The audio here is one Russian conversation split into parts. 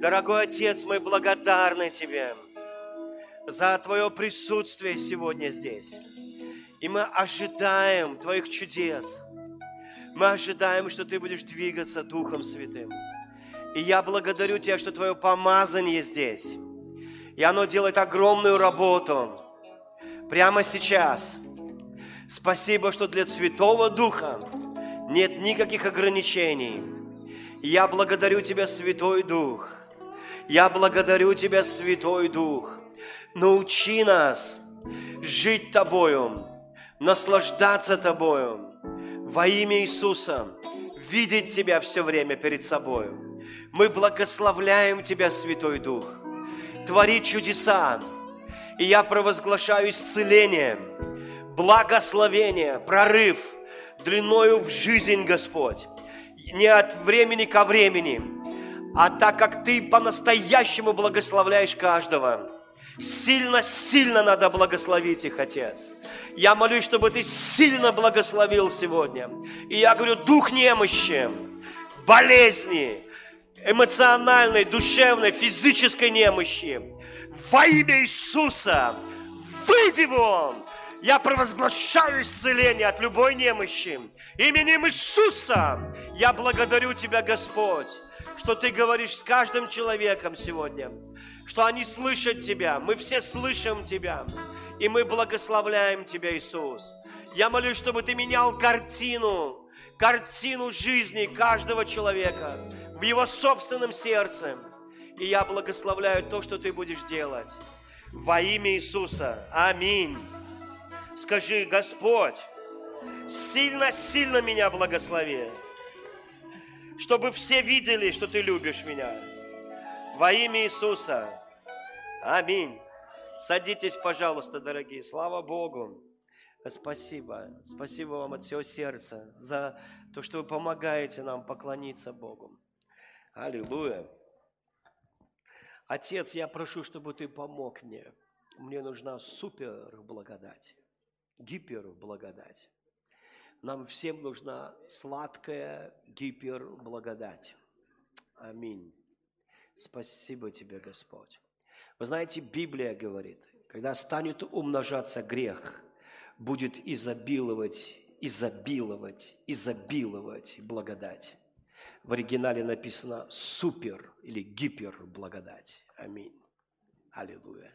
Дорогой Отец, мы благодарны Тебе за Твое присутствие сегодня здесь. И мы ожидаем Твоих чудес. Мы ожидаем, что Ты будешь двигаться Духом Святым. И я благодарю Тебя, что Твое помазание здесь. И оно делает огромную работу прямо сейчас. Спасибо, что для Святого Духа нет никаких ограничений. Я благодарю Тебя, Святой Дух. Я благодарю Тебя, Святой Дух. Научи нас жить Тобою, наслаждаться Тобою во имя Иисуса, видеть Тебя все время перед собою. Мы благословляем Тебя, Святой Дух. Твори чудеса, и я провозглашаю исцеление, благословение, прорыв длиною в жизнь, Господь, не от времени ко времени, а так как Ты по-настоящему благословляешь каждого. Сильно-сильно надо благословить их, Отец. Я молюсь, чтобы Ты сильно благословил сегодня. И я говорю, дух немощи, болезни, эмоциональной, душевной, физической немощи, во имя Иисуса, выйди вон! Я провозглашаю исцеление от любой немощи. Именем Иисуса я благодарю Тебя, Господь, что Ты говоришь с каждым человеком сегодня, что они слышат Тебя, мы все слышим Тебя, и мы благословляем Тебя, Иисус. Я молюсь, чтобы Ты менял картину жизни каждого человека в его собственном сердце. И я благословляю то, что Ты будешь делать. Во имя Иисуса. Аминь. Скажи, Господь, сильно-сильно меня благослови, чтобы все видели, что Ты любишь меня. Во имя Иисуса. Аминь. Садитесь, пожалуйста, дорогие. Слава Богу. Спасибо. Спасибо вам от всего сердца за то, что вы помогаете нам поклониться Богу. Аллилуйя. Отец, я прошу, чтобы Ты помог мне. Мне нужна суперблагодать, гиперблагодать. Нам всем нужна сладкая гиперблагодать. Аминь. Спасибо Тебе, Господь. Вы знаете, Библия говорит, когда станет умножаться грех, будет изобиловать благодать. В оригинале написано супер или гиперблагодать. Аминь. Аллилуйя.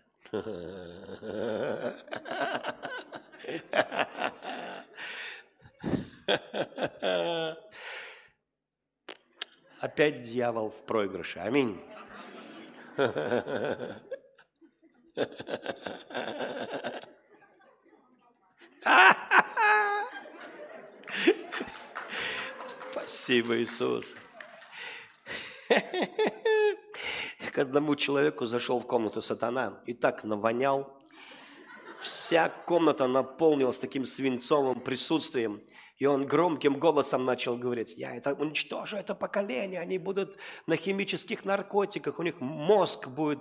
Опять дьявол в проигрыше. Аминь. Спасибо, Иисус. К одному человеку зашел в комнату сатана и так навонял. Вся комната наполнилась таким свинцовым присутствием. И он громким голосом начал говорить: я уничтожу это поколение, они будут на химических наркотиках, у них мозг будет,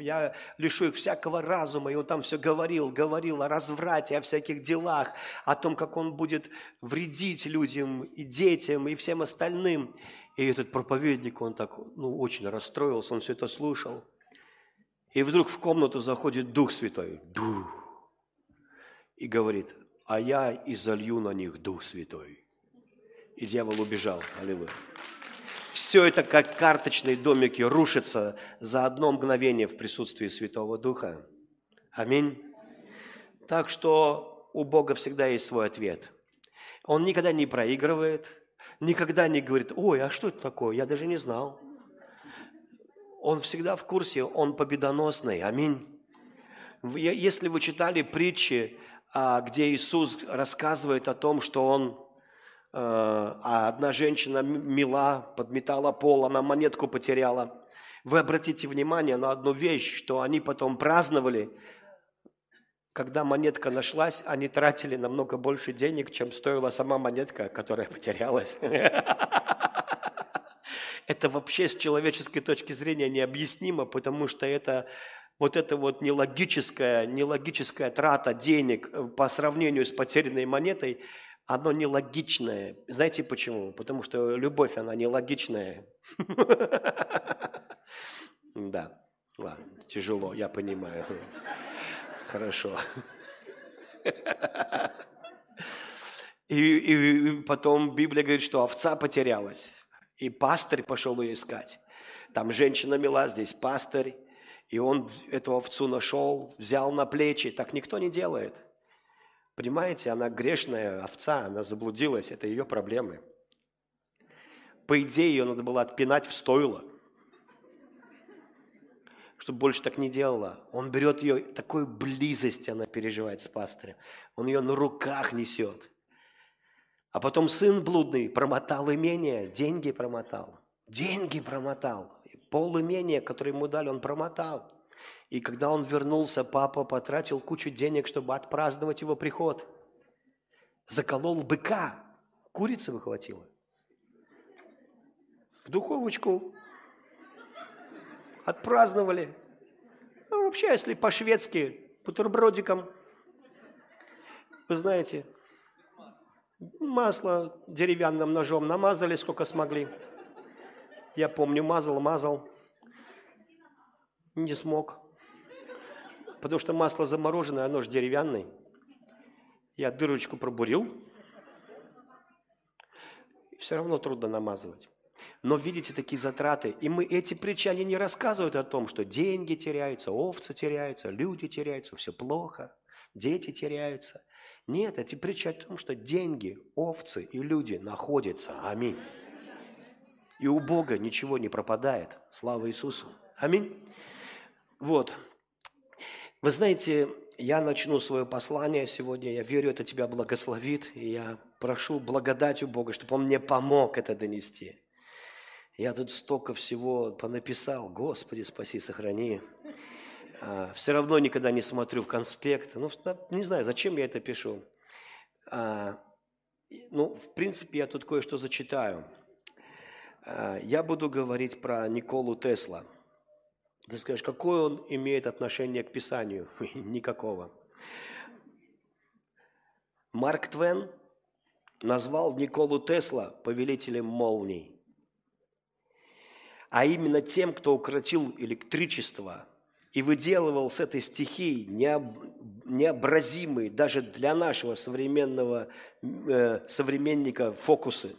я лишу их всякого разума. И он там все говорил о разврате, о всяких делах, о том, как он будет вредить людям и детям и всем остальным. И этот проповедник, он так, очень расстроился, он все это слушал. И вдруг в комнату заходит Дух Святой. И говорит: а я изолью на них Дух Святой. И дьявол убежал. Аллилуйя. Все это, как карточные домики, рушится за одно мгновение в присутствии Святого Духа. Аминь. Так что у Бога всегда есть свой ответ. Он никогда не проигрывает, никогда не говорит: ой, а что это такое, я даже не знал. Он всегда в курсе, он победоносный. Аминь. Если вы читали притчи, где Иисус рассказывает о том, что одна женщина мила, подметала пол, она монетку потеряла. Вы обратите внимание на одну вещь, что они потом праздновали. Когда монетка нашлась, они тратили намного больше денег, чем стоила сама монетка, которая потерялась. Это вообще с человеческой точки зрения необъяснимо, потому что это нелогическая трата денег по сравнению с потерянной монетой, оно нелогичное. Знаете почему? Потому что любовь, она нелогичная. Да, ладно, тяжело, я понимаю. Хорошо. И потом Библия говорит, что овца потерялась, и пастырь пошел ее искать. Там женщина мила, здесь пастырь, и он эту овцу нашел, взял на плечи. Так никто не делает. Понимаете, она грешная овца, она заблудилась, это ее проблемы. По идее, ее надо было отпинать в стойло, чтобы больше так не делала. Он берет ее, такой близости она переживает с пастырем. Он ее на руках несет. А потом сын блудный промотал имение, деньги промотал. Деньги промотал. Пол имения, которое ему дали, он промотал. И когда он вернулся, папа потратил кучу денег, чтобы отпраздновать его приход. Заколол быка. Курицы выхватила. В духовочку. Отпраздновали. Ну, вообще, если по-шведски, бутербродиком. Вы знаете, масло деревянным ножом намазали, сколько смогли. Я помню, мазал. Не смог. Потому что масло замороженное, а нож деревянный. Я дырочку пробурил. Все равно трудно намазывать. Но видите, такие затраты. И мы эти притчи, они не рассказывают о том, что деньги теряются, овцы теряются, люди теряются, все плохо, дети теряются. Нет, эти притчи о том, что деньги, овцы и люди находятся. Аминь. И у Бога ничего не пропадает. Слава Иисусу. Аминь. Вот. Вы знаете, я начну свое послание сегодня. Я верю, это тебя благословит. И я прошу благодать у Бога, чтобы Он мне помог это донести. Я тут столько всего понаписал. Господи, спаси, сохрани. Все равно никогда не смотрю в конспект. Ну, не знаю, зачем я это пишу. Ну, в принципе, я тут кое-что зачитаю. Я буду говорить про Николу Тесла. Ты скажешь, какое он имеет отношение к Писанию? Никакого. Марк Твен назвал Николу Тесла повелителем молний, а именно тем, кто укротил электричество и выделывал с этой стихии необразимые даже для нашего современного современника фокусы.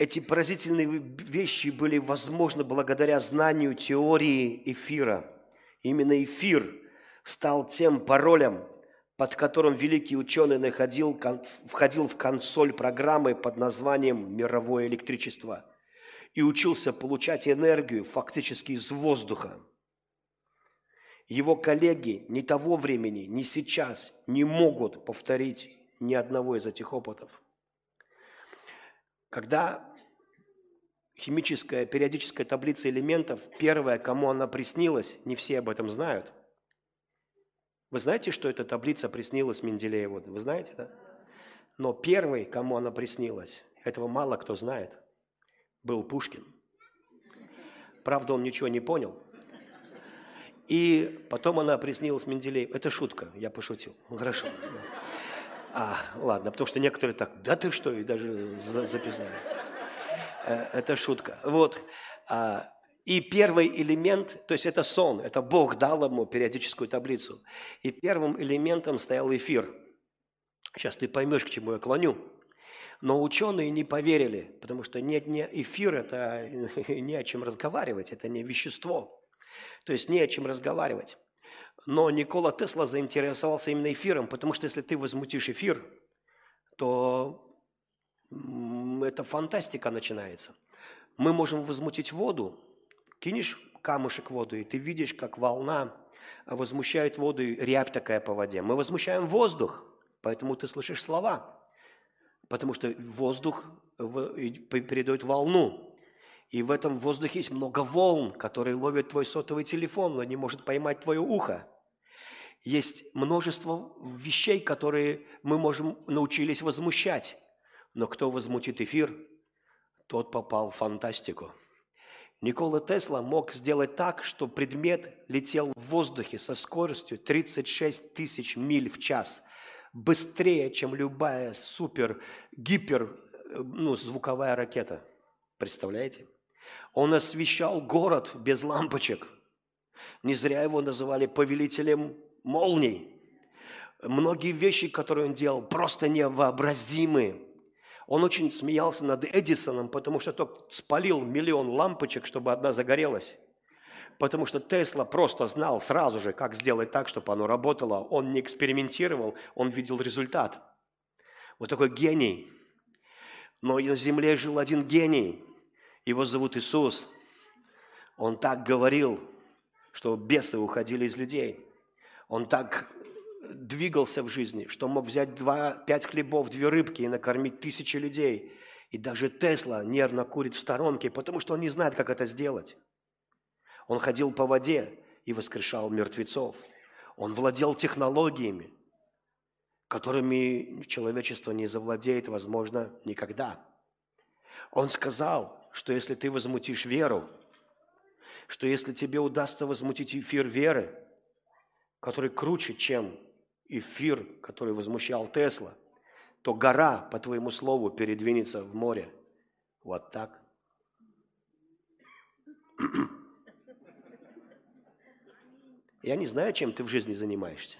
Эти поразительные вещи были возможны благодаря знанию теории эфира. Именно эфир стал тем паролем, под которым великий ученый входил в консоль программы под названием «Мировое электричество» и учился получать энергию фактически из воздуха. Его коллеги ни того времени, ни сейчас не могут повторить ни одного из этих опытов. Когда химическая периодическая таблица элементов, первая, кому она приснилась, не все об этом знают. Вы знаете, что эта таблица приснилась Менделееву? Вы знаете, да? Но первый, кому она приснилась, этого мало кто знает, был Пушкин. Правда, он ничего не понял. И потом она приснилась Менделееву. Это шутка, я пошутил. Хорошо. Ладно, потому что некоторые так, да ты что, и даже записали. Это шутка. Вот. И первый элемент, то есть это сон, это Бог дал ему периодическую таблицу. И первым элементом стоял эфир. Сейчас ты поймешь, к чему я клоню. Но ученые не поверили, потому что эфир – это не о чем разговаривать, это не вещество. То есть не о чем разговаривать. Но Никола Тесла заинтересовался именно эфиром, потому что если ты возмутишь эфир, то это фантастика начинается. Мы можем возмутить воду. Кинешь камушек в воду, и ты видишь, как волна возмущает воду, и рябь такая по воде. Мы возмущаем воздух, поэтому ты слышишь слова, потому что воздух передает волну. И в этом воздухе есть много волн, которые ловят твой сотовый телефон, но не может поймать твое ухо. Есть множество вещей, которые мы научились возмущать. Но кто возмутит эфир, тот попал в фантастику. Никола Тесла мог сделать так, что предмет летел в воздухе со скоростью 36 тысяч миль в час. быстрее, чем любая звуковая ракета. Представляете? Он освещал город без лампочек. Не зря его называли повелителем молний. Многие вещи, которые он делал, просто невообразимы. Он очень смеялся над Эдисоном, потому что тот спалил миллион лампочек, чтобы одна загорелась. Потому что Тесла просто знал сразу же, как сделать так, чтобы оно работало. Он не экспериментировал, он видел результат. Вот такой гений. Но на земле жил один гений. Его зовут Иисус. Он так говорил, что бесы уходили из людей. Он так двигался в жизни, что мог взять 5 хлебов, 2 рыбки и накормить тысячи людей. И даже Тесла нервно курит в сторонке, потому что он не знает, как это сделать. Он ходил по воде и воскрешал мертвецов. Он владел технологиями, которыми человечество не завладеет, возможно, никогда. Он сказал, что если ты возмутишь веру, что если тебе удастся возмутить эфир веры, который круче, чем эфир, который возмущал Тесла, то гора, по твоему слову, передвинется в море. Вот так. Я не знаю, чем ты в жизни занимаешься,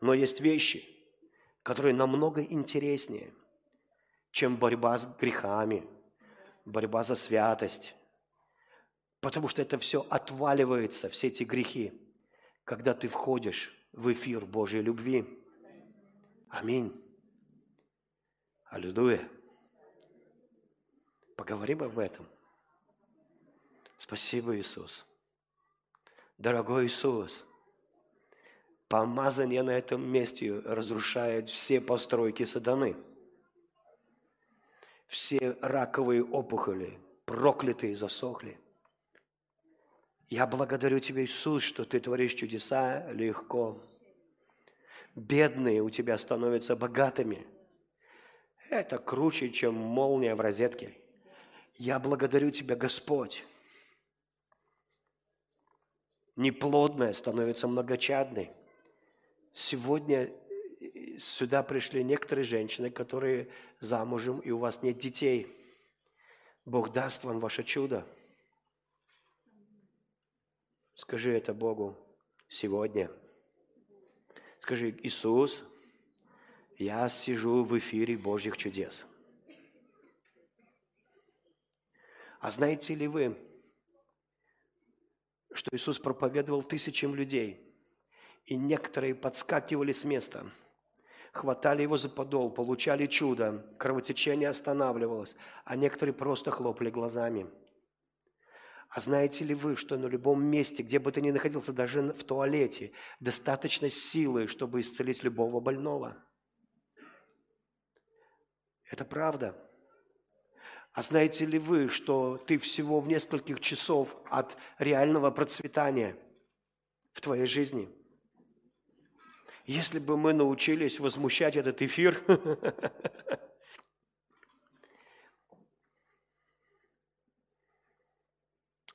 но есть вещи, которые намного интереснее, чем борьба с грехами, борьба за святость, потому что это все отваливается, все эти грехи, когда ты входишь в эфир Божьей любви. Аминь. Аллилуйя. Поговорим об этом. Спасибо, Иисус. Дорогой Иисус, помазание на этом месте разрушает все постройки сатаны, все раковые опухоли, проклятые, засохли. Я благодарю Тебя, Иисус, что Ты творишь чудеса легко. Бедные у Тебя становятся богатыми. Это круче, чем молния в розетке. Я благодарю Тебя, Господь. Неплодная становится многочадной. Сегодня сюда пришли некоторые женщины, которые замужем, и у вас нет детей. Бог даст вам ваше чудо. Скажи это Богу сегодня. Скажи: Иисус, я сижу в эфире Божьих чудес. А знаете ли вы, что Иисус проповедовал тысячам людей, и некоторые подскакивали с места, хватали его за подол, получали чудо, кровотечение останавливалось, а некоторые просто хлопали глазами. А знаете ли вы, что на любом месте, где бы ты ни находился, даже в туалете, достаточно силы, чтобы исцелить любого больного? Это правда. А знаете ли вы, что ты всего в нескольких часов от реального процветания в твоей жизни? Если бы мы научились возмущать этот эфир...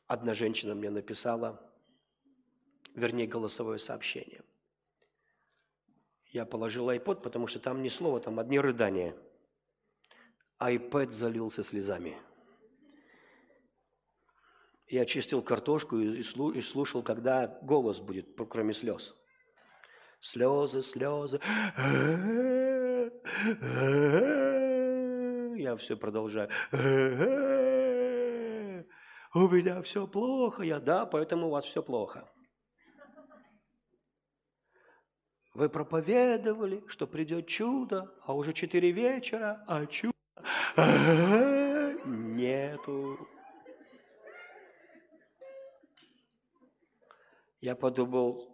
Одна женщина мне написала, вернее, голосовое сообщение. Я положил iPod, потому что там ни слова, там одни рыдания. iPad залился слезами. Я чистил картошку и слушал, когда голос будет, кроме слез. Слезы, слезы. Я все продолжаю. У меня все плохо, поэтому у вас все плохо. Вы проповедовали, что придет чудо, а уже 4 вечера, а чудо нету. Я подумал,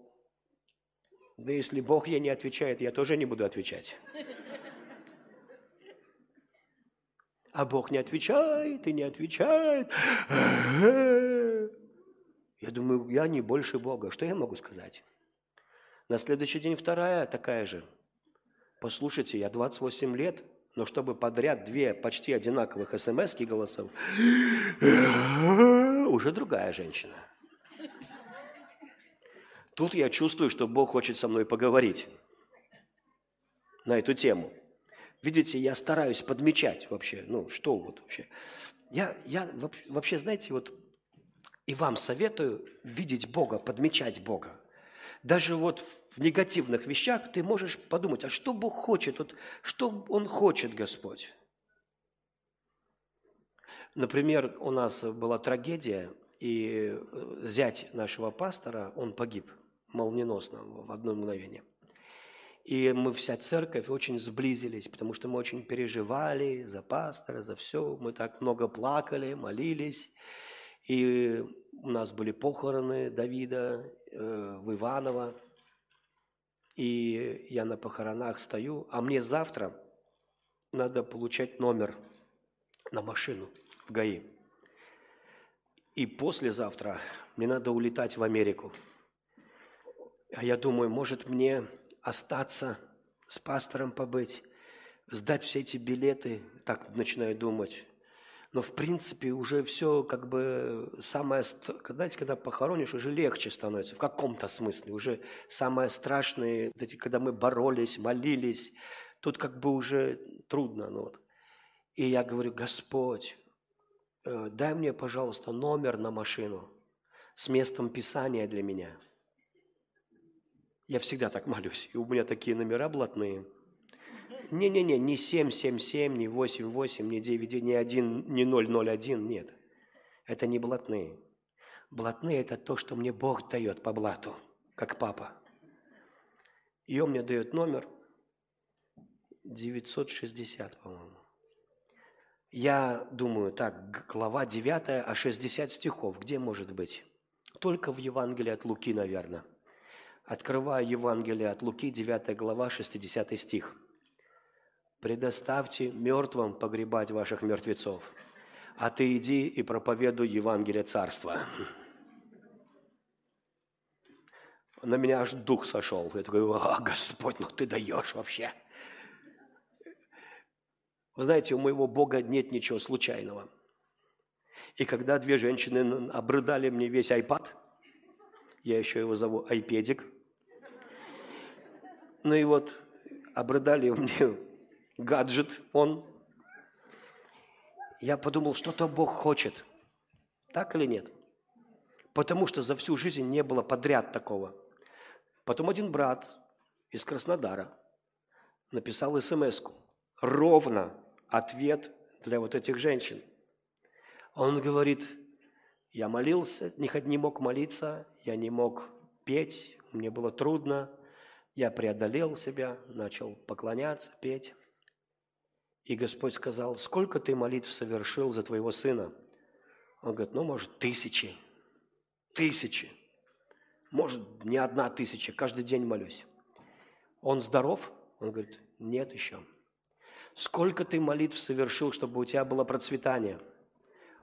да если Бог ей не отвечает, я тоже не буду отвечать. А Бог не отвечает и не отвечает. Я думаю, я не больше Бога. Что я могу сказать? На следующий день 2 такая же. Послушайте, я 28 лет, но чтобы подряд 2 почти одинаковых смс-ки голосов, уже другая женщина. Тут я чувствую, что Бог хочет со мной поговорить. на эту тему. Видите, я стараюсь подмечать вообще, ну, что вот вообще. Я вообще, знаете, вот и вам советую видеть Бога, подмечать Бога. Даже вот в негативных вещах ты можешь подумать, а что Бог хочет, вот, что Он хочет, Господь? Например, у нас была трагедия, и зять нашего пастора, он погиб молниеносно в одно мгновение. И мы вся церковь очень сблизились, потому что мы очень переживали за пастора, за все. Мы так много плакали, молились. И у нас были похороны Давида, в Иваново. И я на похоронах стою, а мне завтра надо получать номер на машину в ГАИ. И послезавтра мне надо улетать в Америку. А я думаю, может мне... остаться, с пастором побыть, сдать все эти билеты, так начинаю думать. Но, в принципе, уже все как бы самое... Знаете, когда похоронишь, уже легче становится, в каком-то смысле. Уже самое страшное, когда мы боролись, молились, тут как бы уже трудно. Ну вот. И я говорю, Господь, дай мне, пожалуйста, номер на машину с местом писания для меня. Я всегда так молюсь, и у меня такие номера блатные. Не-не-не, не 777, не 88, не 99, не 1, не 001, нет. Это не блатные. Блатные – это то, что мне Бог дает по блату, как папа. И он мне дает номер 960, по-моему. Я думаю, так, глава 9, а 60 стихов, где может быть? Только в Евангелии от Луки, наверное. Открываю Евангелие от Луки, 9 глава, 60 стих. «Предоставьте мертвым погребать ваших мертвецов, а ты иди и проповедуй Евангелие Царства». На меня аж дух сошел. Я такой, о, Господь, ну ты даешь вообще. Вы знаете, у моего Бога нет ничего случайного. И когда две женщины обрыдали мне весь iPad, я еще его зову айпедик. Ну и вот обрыдали мне гаджет он. Я подумал, что-то Бог хочет. Так или нет? Потому что за всю жизнь не было подряд такого. Потом один брат из Краснодара написал смс-ку. Ровно ответ для вот этих женщин. Он говорит, я молился, не мог молиться, я не мог петь, мне было трудно. Я преодолел себя, начал поклоняться, петь. И Господь сказал, сколько ты молитв совершил за твоего сына? Он говорит, ну, может, тысячи. Тысячи. Может, не 1000. Каждый день молюсь. Он здоров? Он говорит, нет еще. Сколько ты молитв совершил, чтобы у тебя было процветание?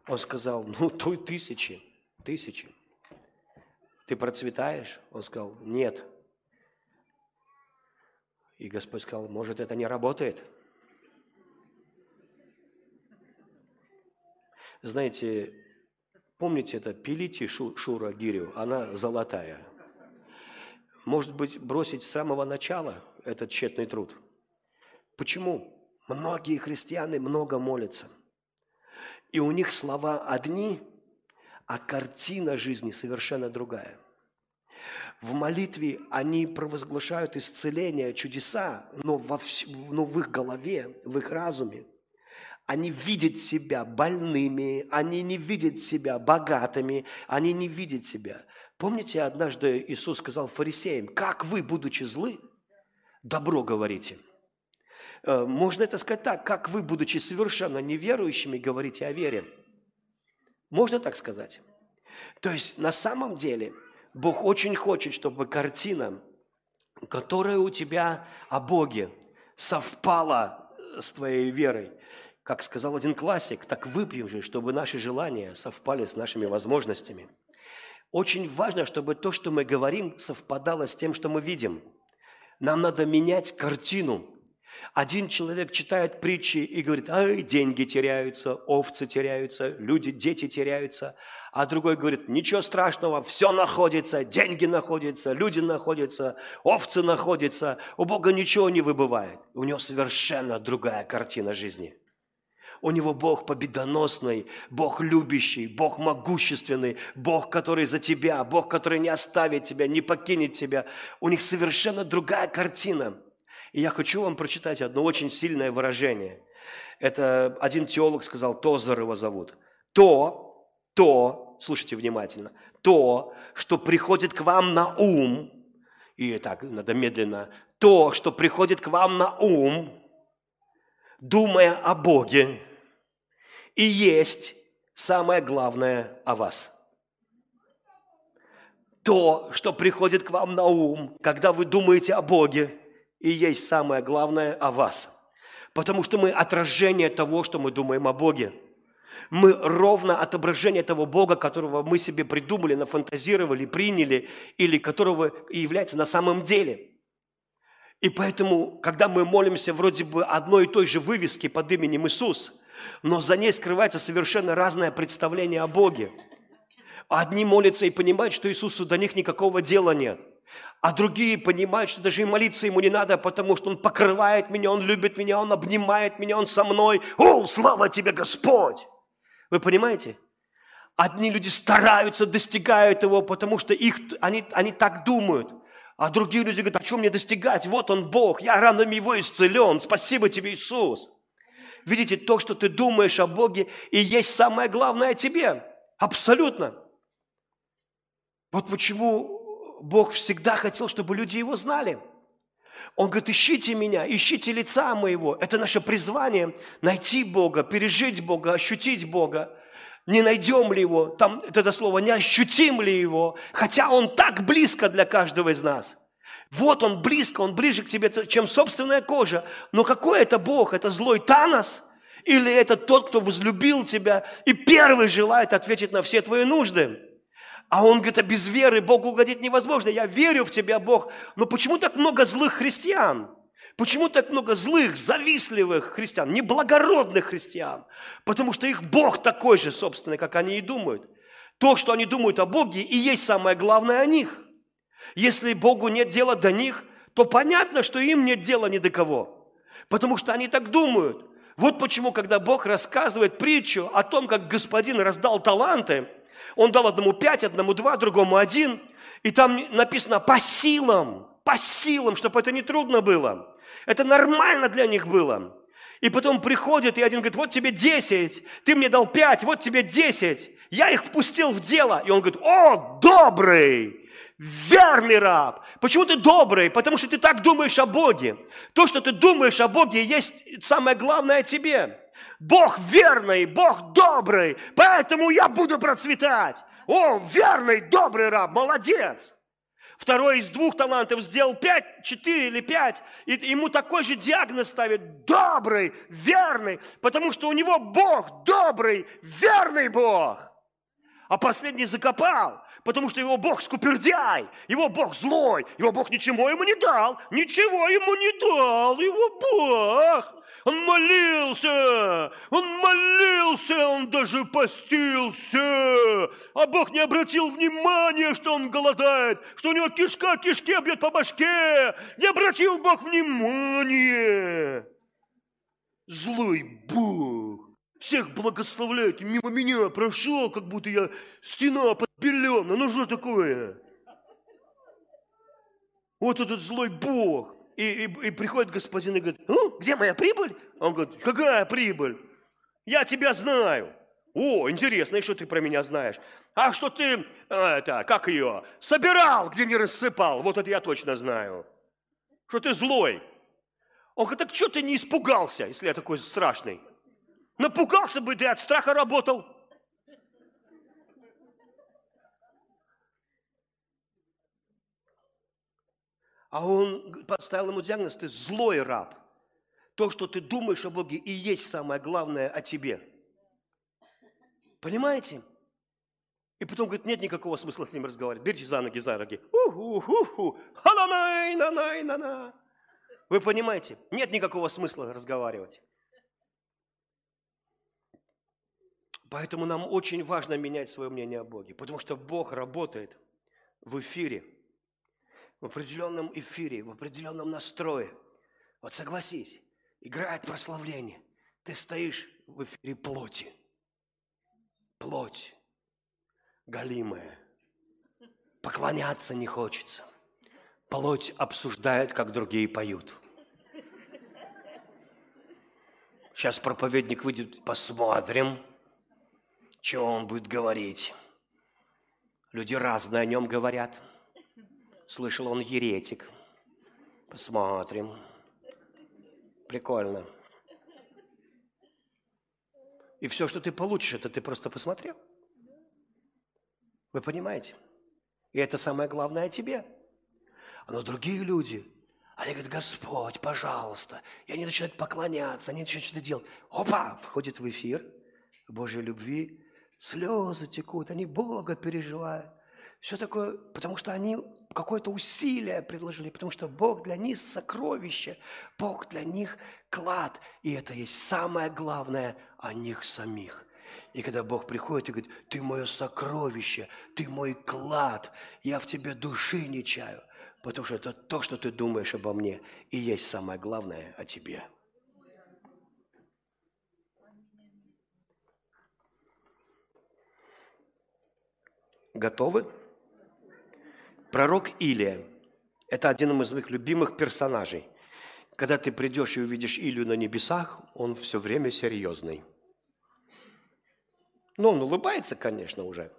Он сказал, ну, то и 1000. Ты процветаешь? Он сказал, нет. И Господь сказал, может, это не работает? Знаете, помните это «Пилите Шура гирю», она золотая. Может быть, бросить с самого начала этот тщетный труд? Почему? Многие христианы много молятся. И у них слова одни, а картина жизни совершенно другая. В молитве они провозглашают исцеление, чудеса, но в их голове, в их разуме они видят себя больными, они не видят себя богатыми, они не видят себя. Помните, однажды Иисус сказал фарисеям, как вы, будучи злы, добро говорите? Можно это сказать так, как вы, будучи совершенно неверующими, говорите о вере. Можно так сказать? То есть на самом деле Бог очень хочет, чтобы картина, которая у тебя о Боге, совпала с твоей верой. Как сказал один классик, так выпьем же, чтобы наши желания совпали с нашими возможностями. Очень важно, чтобы то, что мы говорим, совпадало с тем, что мы видим. Нам надо менять картину. Один человек читает притчи и говорит: «Ай, деньги теряются, овцы теряются, люди, дети теряются». А другой говорит: «Ничего страшного, все находится, деньги находятся, люди находятся, овцы находятся, у Бога ничего не выбывает». У него совершенно другая картина жизни. У него Бог победоносный, Бог любящий, Бог могущественный, Бог, который за тебя, Бог, который не оставит тебя, не покинет тебя. У них совершенно другая картина. И я хочу вам прочитать одно очень сильное выражение. Это один теолог сказал, Тозер его зовут. Слушайте внимательно, то, что приходит к вам на ум, и так, надо медленно, то, что приходит к вам на ум, думая о Боге, и есть самое главное о вас. То, что приходит к вам на ум, когда вы думаете о Боге, и есть самое главное о вас. Потому что мы отражение того, что мы думаем о Боге. Мы ровно отображение того Бога, которого мы себе придумали, нафантазировали, приняли, или которого и является на самом деле. И поэтому, когда мы молимся вроде бы одной и той же вывески под именем Иисус, но за ней скрывается совершенно разное представление о Боге. Одни молятся и понимают, что Иисусу до них никакого дела нет. А другие понимают, что даже и молиться ему не надо, потому что он покрывает меня, он любит меня, он обнимает меня, он со мной. О, слава тебе, Господь! Вы понимаете? Одни люди стараются, достигают его, потому что они так думают. А другие люди говорят: а что мне достигать? Вот он, Бог, я ранами его исцелен. Спасибо тебе, Иисус. Видите, то, что ты думаешь о Боге, и есть самое главное о тебе. Абсолютно. Вот почему Бог всегда хотел, чтобы люди Его знали. Он говорит: ищите меня, ищите лица моего. Это наше призвание – найти Бога, пережить Бога, ощутить Бога. Не найдем ли Его, там это слово, не ощутим ли Его, хотя Он так близко для каждого из нас. Вот Он близко, Он ближе к тебе, чем собственная кожа. Но какой это Бог? Это злой Танос? Или это тот, кто возлюбил тебя и первый желает ответить на все твои нужды? А он говорит: а без веры Богу угодить невозможно. Я верю в тебя, Бог. Но почему так много злых христиан? Почему так много злых, завистливых христиан, неблагородных христиан? Потому что их Бог такой же, собственно, как они и думают. То, что они думают о Боге, и есть самое главное о них. Если Богу нет дела до них, то понятно, что им нет дела ни до кого. Потому что они так думают. Вот почему, когда Бог рассказывает притчу о том, как господин раздал таланты, Он дал одному 5, одному 2, другому 1. И там написано по силам, чтобы это не трудно было. Это нормально для них было. И потом приходит, и один говорит: вот тебе 10, ты мне дал 5, вот тебе 10. Я их впустил в дело. И он говорит: о, добрый, верный раб. Почему ты добрый? Потому что ты так думаешь о Боге. То, что ты думаешь о Боге, есть самое главное о тебе. Бог верный, Бог добрый, поэтому я буду процветать. О, верный, добрый раб, молодец. Второй из 2 талантов сделал 5, 4 или 5, и ему такой же диагноз ставят: добрый, верный, потому что у него Бог добрый, верный Бог. А последний закопал, потому что его Бог скупердяй, его Бог злой, его Бог ничего ему не дал, его Бог. Он молился, он даже постился. А Бог не обратил внимания, что он голодает, что у него кишка кишке бьет по башке. Не обратил Бог внимания. Злой Бог. Всех благословляет, мимо меня прошел, как будто я стена подбеленная. Ну что такое? Вот этот злой Бог. И приходит господин и говорит: ну, где моя прибыль? Он говорит: какая прибыль? Я тебя знаю. О, интересно, и что ты про меня знаешь? А что ты, собирал, где не рассыпал? Вот это я точно знаю. Что ты злой. Он говорит: так что ты не испугался, если я такой страшный? Напугался бы, да и от страха работал. А он поставил ему диагноз: ты злой раб. То, что ты думаешь о Боге, и есть самое главное о тебе. Понимаете? И потом говорит: нет никакого смысла с ним разговаривать. Берите за ноги, за ноги. Вы Вы понимаете, нет никакого смысла разговаривать. Поэтому нам очень важно менять свое мнение о Боге, потому что Бог работает в эфире, в определенном эфире, в определенном настрое. Вот согласись, играет прославление, ты стоишь в эфире плоти. Плоть голимая, поклоняться не хочется. Плоть обсуждает, как другие поют. Сейчас проповедник выйдет, посмотрим, чего он будет говорить. Люди разные о нем говорят. Слышал, он еретик. Посмотрим. Прикольно. И все, что ты получишь, это ты просто посмотрел. Вы понимаете? И это самое главное о тебе. Но другие люди, они говорят: Господь, пожалуйста. И они начинают поклоняться, они начинают что-то делать. Опа! Входит в эфир Божьей любви, слезы текут, они Бога переживают. Все такое, потому что они какое-то усилие предложили, потому что Бог для них сокровище, Бог для них клад. И это есть самое главное о них самих. И когда Бог приходит и говорит: ты мое сокровище, ты мой клад, я в тебе души не чаю. Потому что это то, что ты думаешь обо мне, и есть самое главное о тебе. Готовы? Пророк Илия – это один из моих любимых персонажей. Когда ты придешь и увидишь Илию на небесах, он все время серьезный. Ну, он улыбается, конечно, уже.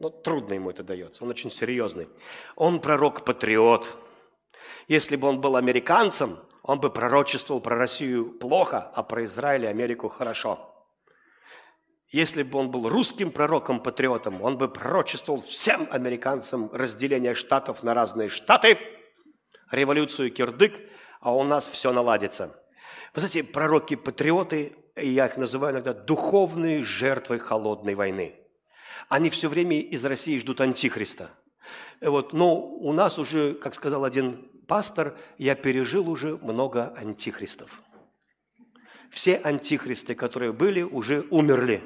Но трудно ему это дается, он очень серьезный. Он пророк-патриот. Если бы он был американцем, он бы пророчествовал про Россию плохо, а про Израиль и Америку хорошо. Если бы он был русским пророком-патриотом, он бы пророчествовал всем американцам разделение штатов на разные штаты, революцию кирдык, а у нас все наладится. Вы знаете, пророки-патриоты, я их называю иногда духовные жертвы холодной войны. Они все время из России ждут антихриста. Вот. Но у нас уже, как сказал один пастор, я пережил уже много антихристов. Все антихристы, которые были, уже умерли.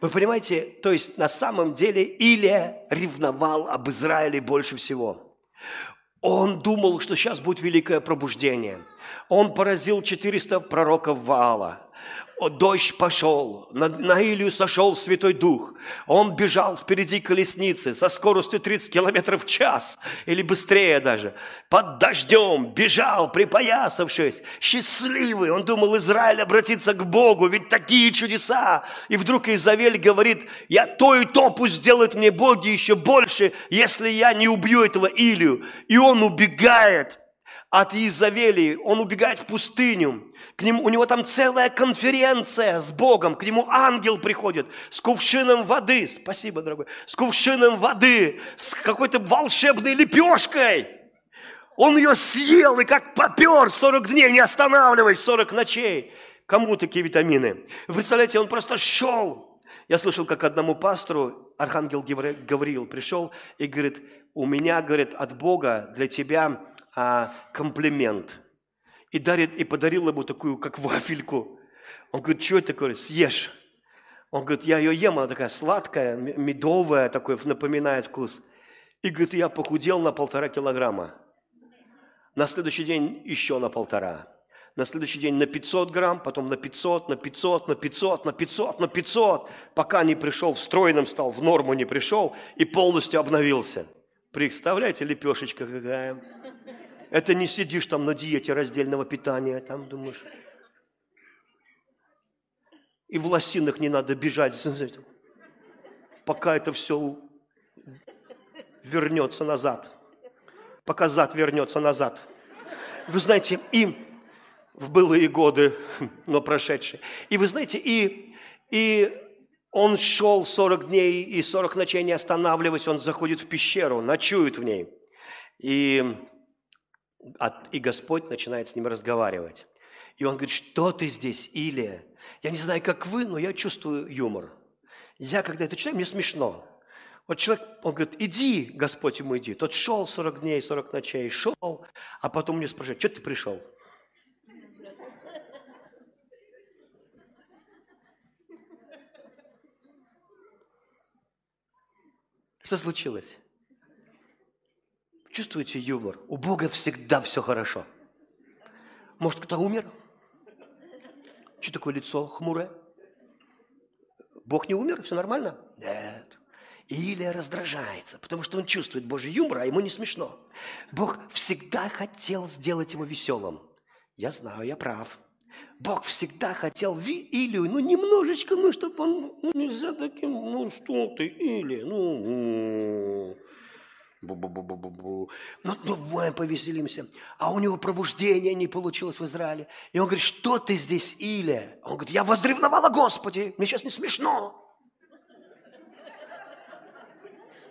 Вы понимаете, то есть на самом деле Илия ревновал об Израиле больше всего. Он думал, что сейчас будет великое пробуждение. Он поразил 400 пророков Ваала. Дождь пошел, на Илию сошел Святой Дух. Он бежал впереди колесницы со скоростью 30 километров в час, или быстрее даже. Под дождем бежал, припоясавшись, счастливый. Он думал, Израиль обратится к Богу, ведь такие чудеса. И вдруг Изавель говорит: я то и то, пусть сделают мне боги еще больше, если я не убью этого Илию. И он убегает. От Иезавели, он убегает в пустыню, у него там целая конференция с Богом, к нему ангел приходит с кувшином воды, спасибо, дорогой, с кувшином воды, с какой-то волшебной лепешкой. Он ее съел и как попер 40 дней, не останавливаясь, 40 ночей. Кому такие витамины? Вы представляете, он просто шел. Я слышал, как одному пастору архангел Гавриил пришел и говорит: у меня, говорит, от Бога для тебя... комплимент. И подарил ему такую, как вафельку. Он говорит: что это такое? Съешь. Он говорит: я ее ем, она такая сладкая, медовая, такой напоминает вкус. И говорит: я похудел на 1,5 килограмма. На следующий день еще на 1,5. На следующий день на 500 грамм, потом на 500, на 500, на 500, на 500, на 500, пока не пришел, стройным стал, в норму не пришел и полностью обновился. Представляете, лепешечка какая. Это не сидишь там на диете раздельного питания, там думаешь. И в лосинах не надо бежать, пока это все вернется назад. Пока зад вернется назад. Вы знаете, и в былые годы, но прошедшие. И вы знаете, и он шел 40 дней и 40 ночей не останавливаясь, он заходит в пещеру, ночует в ней. И Господь начинает с ним разговаривать. И он говорит: что ты здесь, Илия? Я не знаю, как вы, но я чувствую юмор. Я, когда это читаю, мне смешно. Вот человек, он говорит: иди, Господь ему, иди. Тот шел 40 дней, 40 ночей, шел, а потом мне спрашивает: что ты пришел? Что случилось? Чувствуете юмор? У Бога всегда все хорошо. Может, кто-то умер? Что такое лицо хмурое? Бог не умер? Все нормально? Нет. Или раздражается, потому что он чувствует Божий юмор, а ему не смешно. Бог всегда хотел сделать его веселым. Я знаю, я прав. Бог всегда хотел Илию, немножечко, чтобы он, нельзя таким, что ты, Илия, бу-бу-бу-бу-бу-бу. Давай повеселимся. А у него пробуждение не получилось в Израиле. И он говорит, что ты здесь, Илия? Он говорит, я возревновала, Господи, мне сейчас не смешно.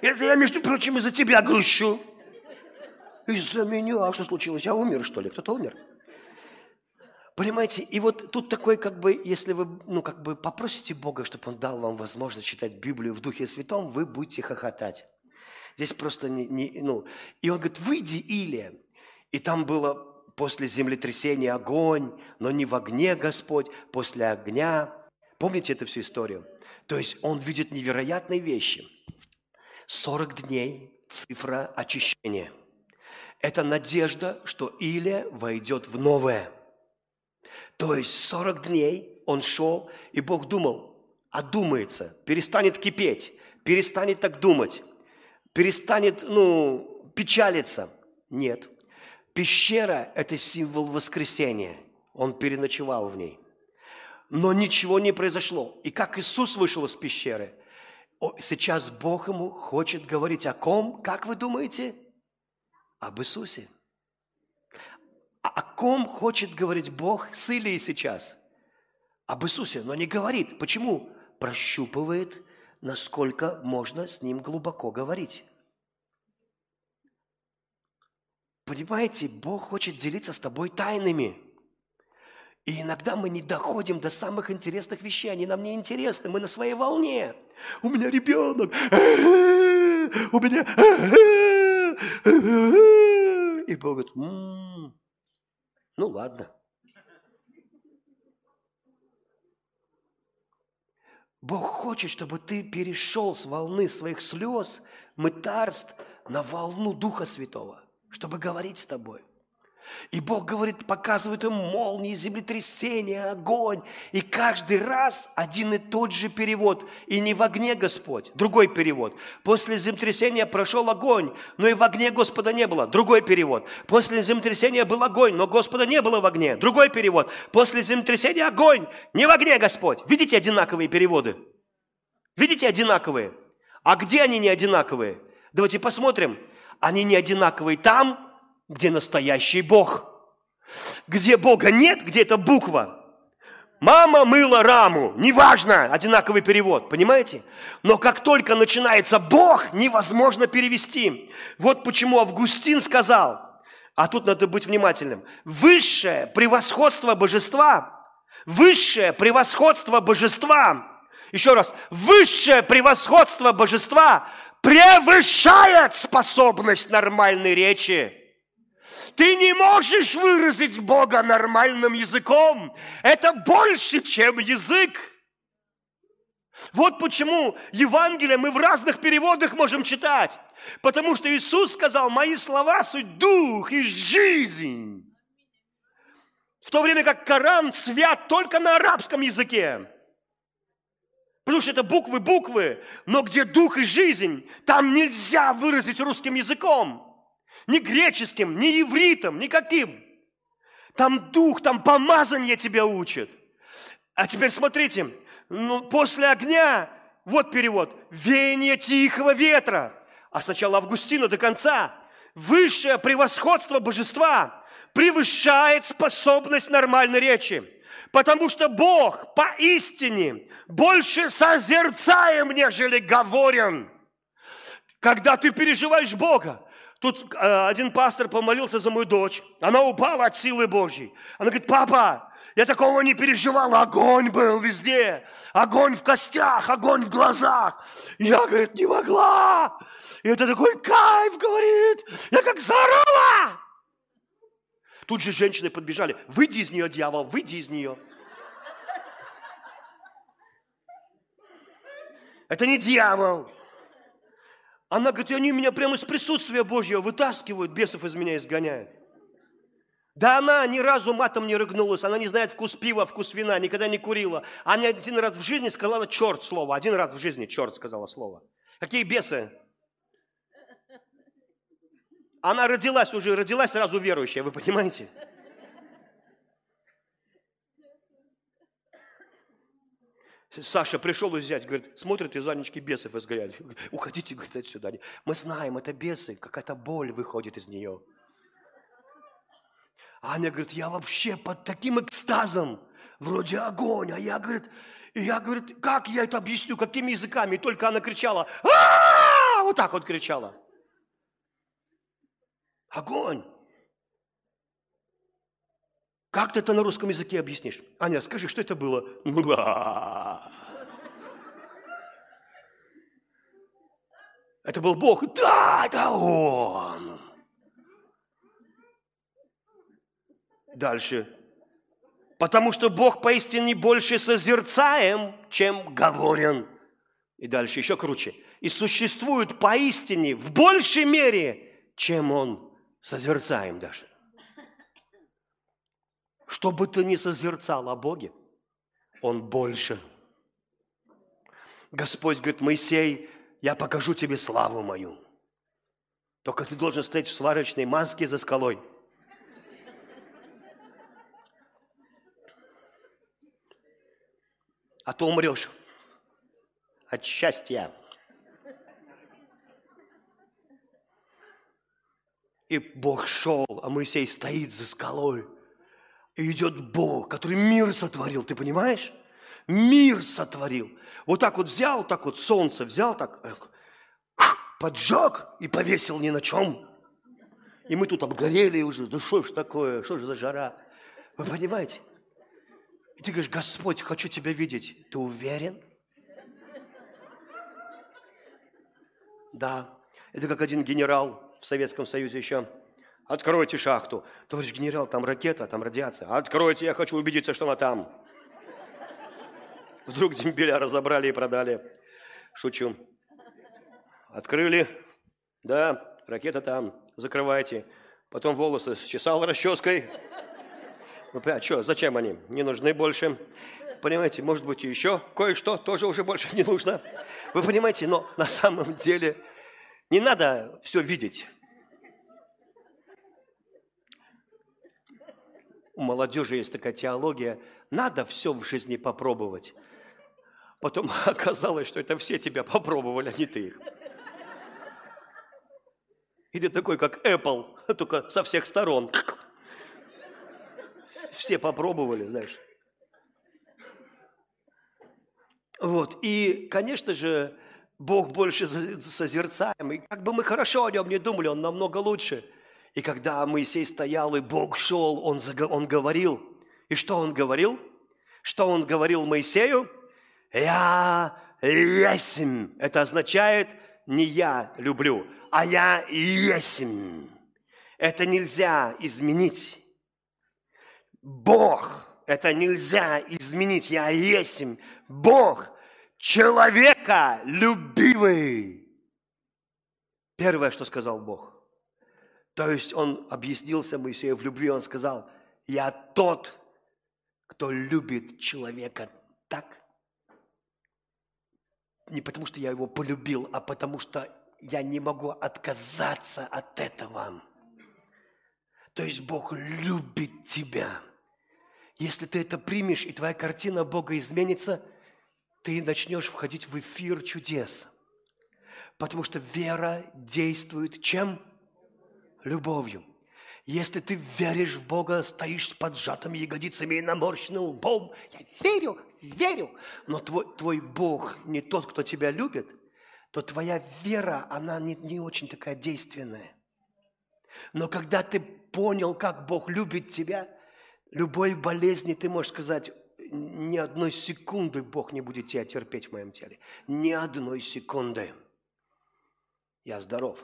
Это я, между прочим, из-за тебя грущу. Из-за меня. А что случилось? Я умер, что ли? Кто-то умер? Понимаете, и вот тут такой, если вы, попросите Бога, чтобы Он дал вам возможность читать Библию в Духе Святом, вы будете хохотать. Здесь просто не. И он говорит, выйди, Илия. И там было после землетрясения огонь, но не в огне Господь, после огня. Помните эту всю историю? То есть он видит невероятные вещи. 40 дней – цифра очищения. Это надежда, что Илия войдет в новое. То есть 40 дней он шел, и Бог думал, одумается, перестанет кипеть, перестанет так думать, перестанет, печалиться. Нет. Пещера – это символ воскресения. Он переночевал в ней. Но ничего не произошло. И как Иисус вышел из пещеры, сейчас Бог ему хочет говорить о ком, как вы думаете? Об Иисусе. А о ком хочет говорить Бог с Илией сейчас? Об Иисусе, но не говорит. Почему? Прощупывает, насколько можно с ним глубоко говорить. Понимаете, Бог хочет делиться с тобой тайнами. И иногда мы не доходим до самых интересных вещей, они нам не интересны, мы на своей волне. У меня ребенок, у меня... И Бог говорит, ладно. Бог хочет, чтобы ты перешел с волны своих слез, мытарств на волну Духа Святого, чтобы говорить с тобой. И Бог говорит, показывает им молнии, землетрясения, огонь. И каждый раз один и тот же перевод. И не в огне Господь, другой перевод. После землетрясения прошел огонь, но и в огне Господа не было, другой перевод. После землетрясения был огонь, но Господа не было в огне, другой перевод. После землетрясения огонь, не в огне Господь. Видите одинаковые переводы? Видите одинаковые? А где они не одинаковые? Давайте посмотрим. Они не одинаковые там, где настоящий Бог. Где Бога нет, где это буква. Мама мыла раму, неважно, одинаковый перевод, понимаете? Но как только начинается Бог, невозможно перевести. Вот почему Августин сказал, а тут надо быть внимательным, высшее превосходство божества, еще раз, высшее превосходство божества превышает способность нормальной речи. Ты не можешь выразить Бога нормальным языком. Это больше, чем язык. Вот почему Евангелие мы в разных переводах можем читать. Потому что Иисус сказал, мои слова – суть дух и жизнь. В то время как Коран свят только на арабском языке. Потому что это буквы-буквы, но где дух и жизнь, там нельзя выразить русским языком. Ни греческим, ни ивритом, никаким. Там дух, там помазание тебя учит. А теперь смотрите, после огня, вот перевод, веяние тихого ветра. А сначала Августина до конца. Высшее превосходство божества превышает способность нормальной речи. Потому что Бог поистине больше созерцаем, нежели говорен. Когда ты переживаешь Бога, тут один пастор помолился за мою дочь. Она упала от силы Божьей. Она говорит, папа, я такого не переживал. Огонь был везде. Огонь в костях, огонь в глазах. Я, говорит, не могла. И это такой кайф, говорит. Я как заорала. Тут же женщины подбежали. Выйди из нее, дьявол, выйди из нее. Это не дьявол. Она говорит, они меня прямо из присутствия Божьего вытаскивают, бесов из меня изгоняют. Да она ни разу матом не рыгнулась, она не знает вкус пива, вкус вина, никогда не курила. Она один раз в жизни сказала «черт» слово, один раз в жизни «черт» сказала слово. Какие бесы? Она родилась сразу верующая, вы понимаете? Саша пришел и зять, говорит, смотрит, и заднички бесов изгорят. Уходите, говорит, отсюда. Мы знаем, это бесы, какая-то боль выходит из нее. Аня говорит, я вообще под таким экстазом, вроде огонь. А я, говорит, как я это объясню, какими языками? И только она кричала, а-а-а! Вот так вот кричала. Огонь! Как ты это на русском языке объяснишь? Аня, скажи, что это было? Это был Бог. Да, это Он! Дальше. Потому что Бог поистине больше созерцаем, чем говорен. И дальше еще круче. И существует поистине в большей мере, чем Он созерцаем даже. Что бы ты ни созерцал о Боге, Он больше. Господь говорит, Моисей, я покажу тебе славу мою. Только ты должен стоять в сварочной маске за скалой. А то умрешь от счастья. И Бог шел, а Моисей стоит за скалой. И идет Бог, который мир сотворил, ты понимаешь? Мир сотворил. Вот так вот взял, так вот солнце взял, так поджег и повесил ни на чем. И мы тут обгорели уже, да что ж такое, что ж за жара? Вы понимаете? И ты говоришь, Господь, хочу тебя видеть. Ты уверен? Да. Это как один генерал в Советском Союзе еще. Откройте шахту. Товарищ генерал, там ракета, там радиация. Откройте, я хочу убедиться, что она там. Вдруг дембеля разобрали и продали. Шучу. Открыли. Да, ракета там. Закрывайте. Потом волосы счесал расческой. Ну, а что, зачем они? Не нужны больше. Понимаете, может быть, и еще кое-что тоже уже больше не нужно. Вы понимаете, но на самом деле не надо все видеть. У молодежи есть такая теология, надо все в жизни попробовать. Потом оказалось, что это все тебя попробовали, а не ты их. И ты такой, как Apple, только со всех сторон. Все попробовали, знаешь. Вот, и, конечно же, Бог больше созерцаем. И как бы мы хорошо о нем не думали, он намного лучше. И когда Моисей стоял, и Бог шел, он говорил. И что он говорил? Что он говорил Моисею? «Я есмь». Это означает «не я люблю», а «я есмь». Это нельзя изменить. Бог. Это нельзя изменить. «Я есмь». Бог. Человека любивый. Первое, что сказал Бог. То есть он объяснился Моисею в любви, он сказал, я тот, кто любит человека так, не потому что я его полюбил, а потому что я не могу отказаться от этого. То есть Бог любит тебя. Если ты это примешь, и твоя картина Бога изменится, ты начнешь входить в эфир чудес. Потому что вера действует чем? Любовью. Если ты веришь в Бога, стоишь с поджатыми ягодицами и наморщенным лбом, я верю, верю, но твой Бог не тот, кто тебя любит, то твоя вера, она не очень такая действенная. Но когда ты понял, как Бог любит тебя, любой болезни ты можешь сказать, ни одной секунды Бог не будет тебя терпеть в моем теле. Ни одной секунды. Я здоров.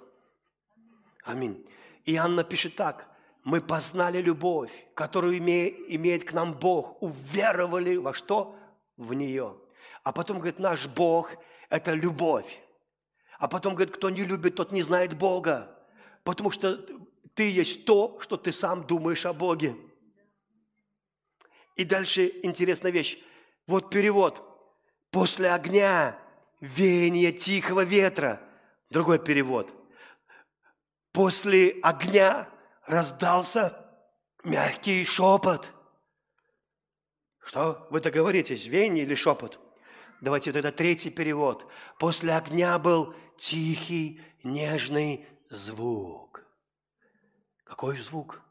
Аминь. Иоанна пишет так. «Мы познали любовь, которую имеет к нам Бог, уверовали во что? В нее». А потом, говорит, наш Бог – это любовь. А потом говорит, кто не любит, тот не знает Бога, потому что ты есть то, что ты сам думаешь о Боге. И дальше интересная вещь. Вот перевод. «После огня веяние тихого ветра». Другой перевод. «После огня раздался мягкий шепот». Что? Вы договоритесь, веяние или шепот? Давайте вот это третий перевод. «После огня был тихий, нежный звук». Какой звук?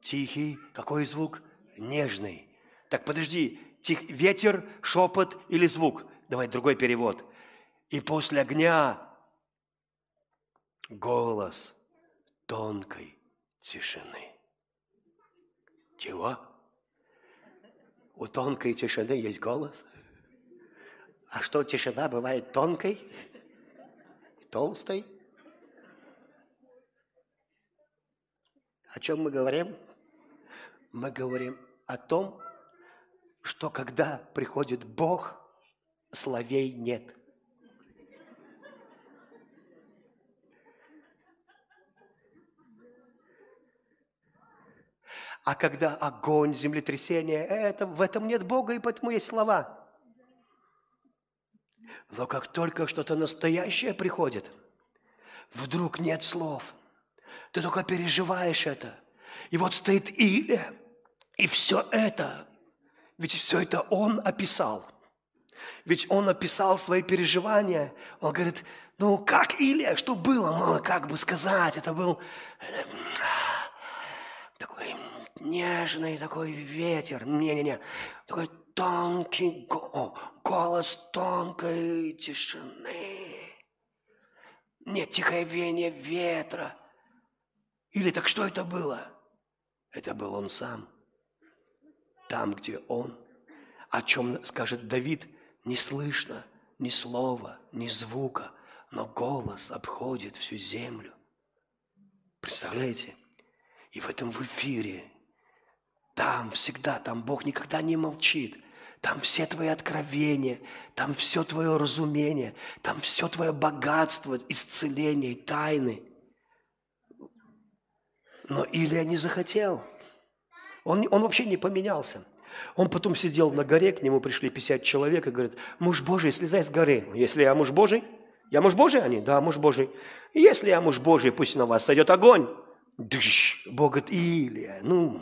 Тихий, какой звук? Нежный. Так, подожди, ветер, шепот или звук? Давай другой перевод. «И после огня голос тонкой тишины». Чего? У тонкой тишины есть голос? А что, тишина бывает тонкой и толстой? О чем мы говорим? Мы говорим о том, что когда приходит Бог, словей нет. А когда огонь, землетрясение, в этом нет Бога, и поэтому есть слова. Но как только что-то настоящее приходит, вдруг нет слов. Ты только переживаешь это. И вот стоит Илия, и все это. Ведь все это он описал. Ведь он описал свои переживания. Он говорит, ну как Илия, что было? Ну, как бы сказать, это был такой нежный такой ветер. Не-не-не, такой тонкий голос тонкой тишины. Нет, тихое веяние ветра. Или так что это было? Это был он сам. Там, где он, о чем скажет Давид, не слышно ни слова, ни звука, но голос обходит всю землю. Представляете? И в этом в эфире, там всегда, там Бог никогда не молчит. Там все твои откровения, там все твое разумение, там все твое богатство, исцеление, тайны. Но Илия не захотел. Он вообще не поменялся. Он потом сидел на горе, к нему пришли 50 человек и говорят, муж Божий, слезай с горы. Если я муж Божий? Я муж Божий? Они, да, муж Божий. Если я муж Божий, пусть на вас сойдет огонь. Дыщ. Бог говорит, Илия, ну...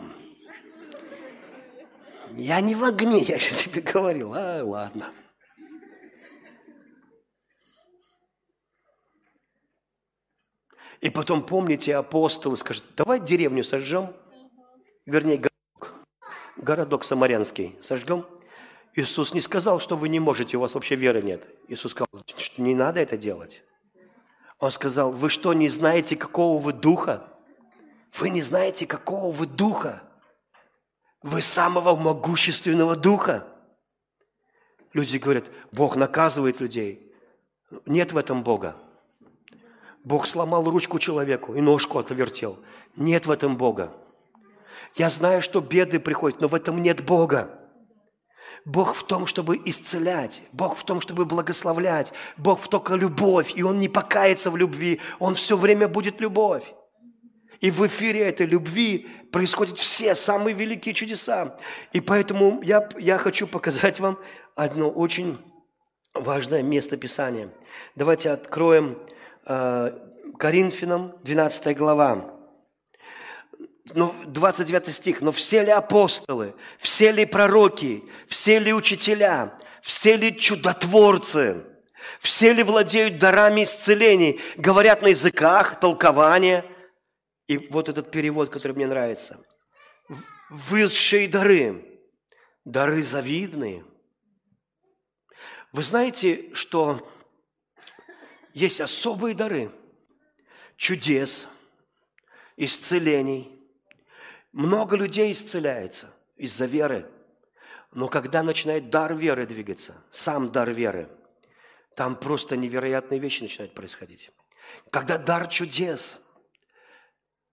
Я не в огне, я же тебе говорил. А, ладно. И потом, помните, апостолы скажут, давай деревню сожжем, вернее, городок самарянский сожгем. Иисус не сказал, что вы не можете, у вас вообще веры нет. Иисус сказал, что не надо это делать. Он сказал, вы что, не знаете, какого вы духа? Вы не знаете, какого вы духа? Вы самого могущественного духа. Люди говорят, Бог наказывает людей. Нет в этом Бога. Бог сломал ручку человеку и ножку отвертел. Нет в этом Бога. Я знаю, что беды приходят, но в этом нет Бога. Бог в том, чтобы исцелять. Бог в том, чтобы благословлять. Бог в только любовь, и Он не покается в любви. Он все время будет любовь. И в эфире этой любви происходят все самые великие чудеса. И поэтому я хочу показать вам одно очень важное место Писания. Давайте откроем Коринфянам 12 глава. 29 стих. «Но все ли апостолы, все ли пророки, все ли учителя, все ли чудотворцы, все ли владеют дарами исцелений, говорят на языках, толкования?» И вот этот перевод, который мне нравится. «Высшие дары, дары завидные». Вы знаете, что есть особые дары чудес, исцелений. Много людей исцеляется из-за веры. Но когда начинает дар веры двигаться, сам дар веры, там просто невероятные вещи начинают происходить. Когда дар чудес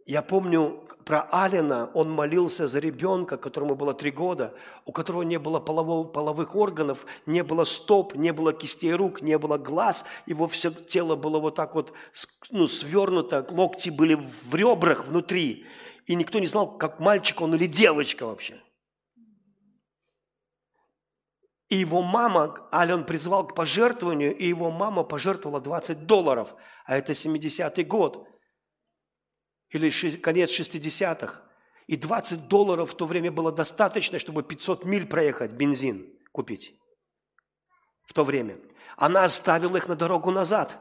Я помню про Алина, он молился за ребенка, которому было 3 года, у которого не было половых органов, не было стоп, не было кистей рук, не было глаз, его все тело было вот так вот свернуто, локти были в ребрах внутри, и никто не знал, как мальчик он или девочка вообще. И его мама, Алин призвал к пожертвованию, и его мама пожертвовала $20, а это 70-й год. Или конец 60-х, и $20 в то время было достаточно, чтобы 500 миль проехать, бензин купить в то время. Она оставила их на дорогу назад.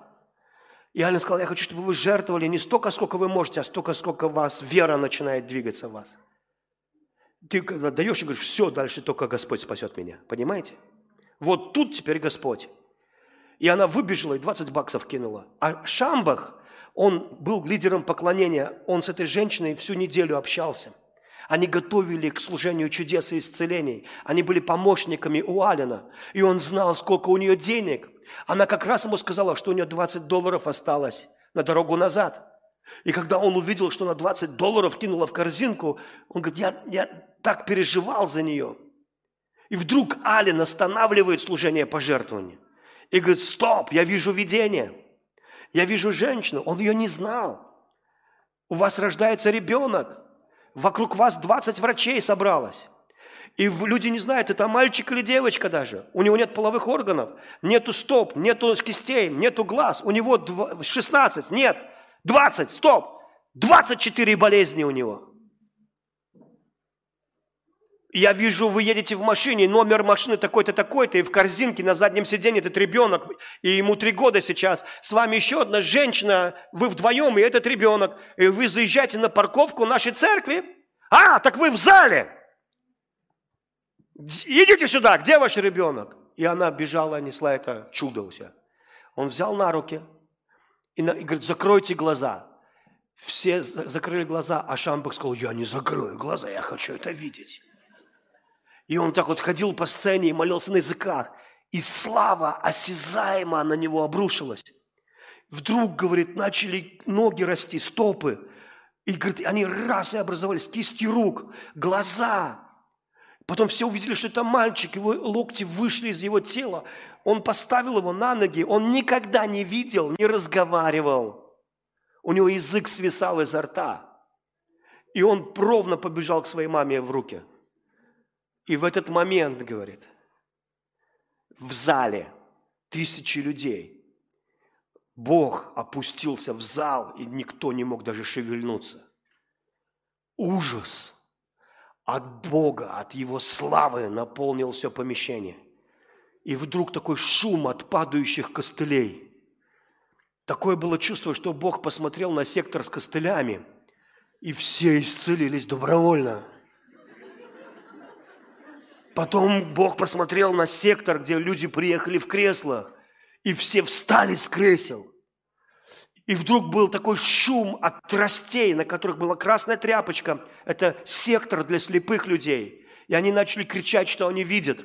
И Алин сказала: я хочу, чтобы вы жертвовали не столько, сколько вы можете, а столько, сколько вас вера начинает двигаться в вас. Ты когда даешь и говоришь: все, дальше только Господь спасет меня. Понимаете? Вот тут теперь Господь. И она выбежала и $20 кинула. А Шамбах, он был лидером поклонения, он с этой женщиной всю неделю общался. Они готовили к служению чудес и исцелений. Они были помощниками у Алина. И он знал, сколько у нее денег. Она как раз ему сказала, что у нее $20 осталось на дорогу назад. И когда он увидел, что она $20 кинула в корзинку, он говорит: я так переживал за нее. И вдруг Алин останавливает служение пожертвований. И говорит: стоп, я вижу видение. Я вижу женщину, он ее не знал. У вас рождается ребенок, вокруг вас 20 врачей собралось. И люди не знают, это мальчик или девочка даже. У него нет половых органов, нету стоп, нету кистей, нету глаз. У него 16, нет, 20, стоп, 24 болезни у него. Я вижу, вы едете в машине, номер машины такой-то, такой-то, и в корзинке на заднем сиденье этот ребенок, и ему 3 года сейчас. С вами еще одна женщина, вы вдвоем, и этот ребенок. И вы заезжаете на парковку нашей церкви. А, так вы в зале. Идите сюда, где ваш ребенок? И она бежала, несла это чудо у себя. Он взял на руки и говорит: закройте глаза. Все закрыли глаза, а Шамбах сказал: я не закрою глаза, я хочу это видеть. И он так вот ходил по сцене и молился на языках. И слава осязаемо на него обрушилась. Вдруг, говорит, начали ноги расти, стопы. И, говорит, они раз и образовались, кисти рук, глаза. Потом все увидели, что это мальчик, его локти вышли из его тела. Он поставил его на ноги, он никогда не видел, не разговаривал. У него язык свисал изо рта. И он ровно побежал к своей маме в руки. И в этот момент, говорит, в зале 1000 людей Бог опустился в зал, и никто не мог даже шевельнуться. Ужас от Бога, от Его славы наполнил все помещение. И вдруг такой шум от падающих костылей. Такое было чувство, что Бог посмотрел на сектор с костылями, и все исцелились добровольно. Потом Бог посмотрел на сектор, где люди приехали в креслах, и все встали с кресел. И вдруг был такой шум от тростей, на которых была красная тряпочка. Это сектор для слепых людей. И они начали кричать, что они видят.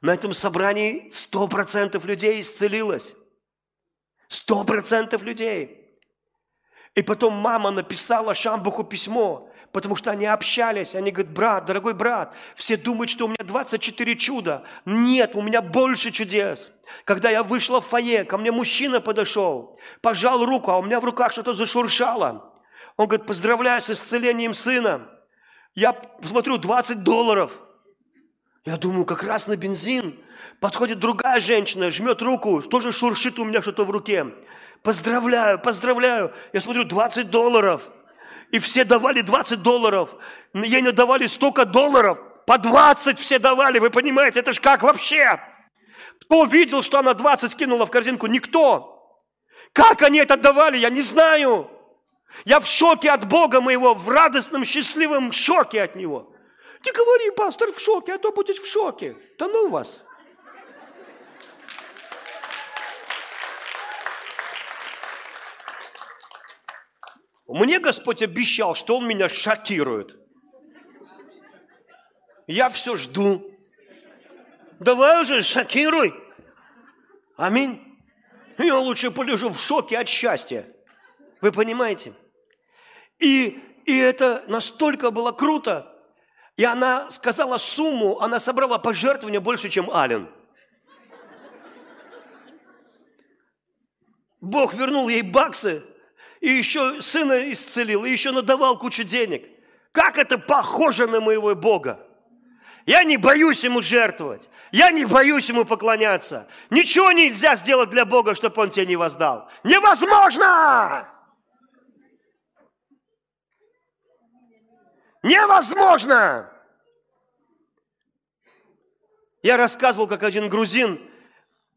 На этом собрании 100% людей исцелилось. 100% людей. И потом мама написала Шамбаху письмо, потому что они общались, они говорят: брат, дорогой брат, все думают, что у меня 24 чуда. Нет, у меня больше чудес. Когда я вышла в фойе, ко мне мужчина подошел, пожал руку, а у меня в руках что-то зашуршало. Он говорит: поздравляю с исцелением сына. Я смотрю, $20. Я думаю, как раз на бензин. Подходит другая женщина, жмет руку, тоже шуршит у меня что-то в руке. Поздравляю, поздравляю. Я смотрю, $20. И все давали $20, ей надавали столько долларов, по 20 все давали, вы понимаете, это ж как вообще? Кто видел, что она 20 кинула в корзинку? Никто. Как они это давали, я не знаю. Я в шоке от Бога моего, в радостном, счастливом шоке от Него. Не говори, пастор, в шоке, а то будешь в шоке. Да ну вас. Мне Господь обещал, что Он меня шокирует. Я все жду. Давай уже, шокируй. Аминь. Я лучше полежу в шоке от счастья. Вы понимаете? И это настолько было круто. И она сказала сумму, она собрала пожертвования больше, чем Алин. Бог вернул ей баксы, и еще сына исцелил, и еще надавал кучу денег. Как это похоже на моего Бога? Я не боюсь Ему жертвовать, я не боюсь Ему поклоняться. Ничего нельзя сделать для Бога, чтобы Он тебе не воздал. Невозможно! Невозможно! Я рассказывал, как один грузин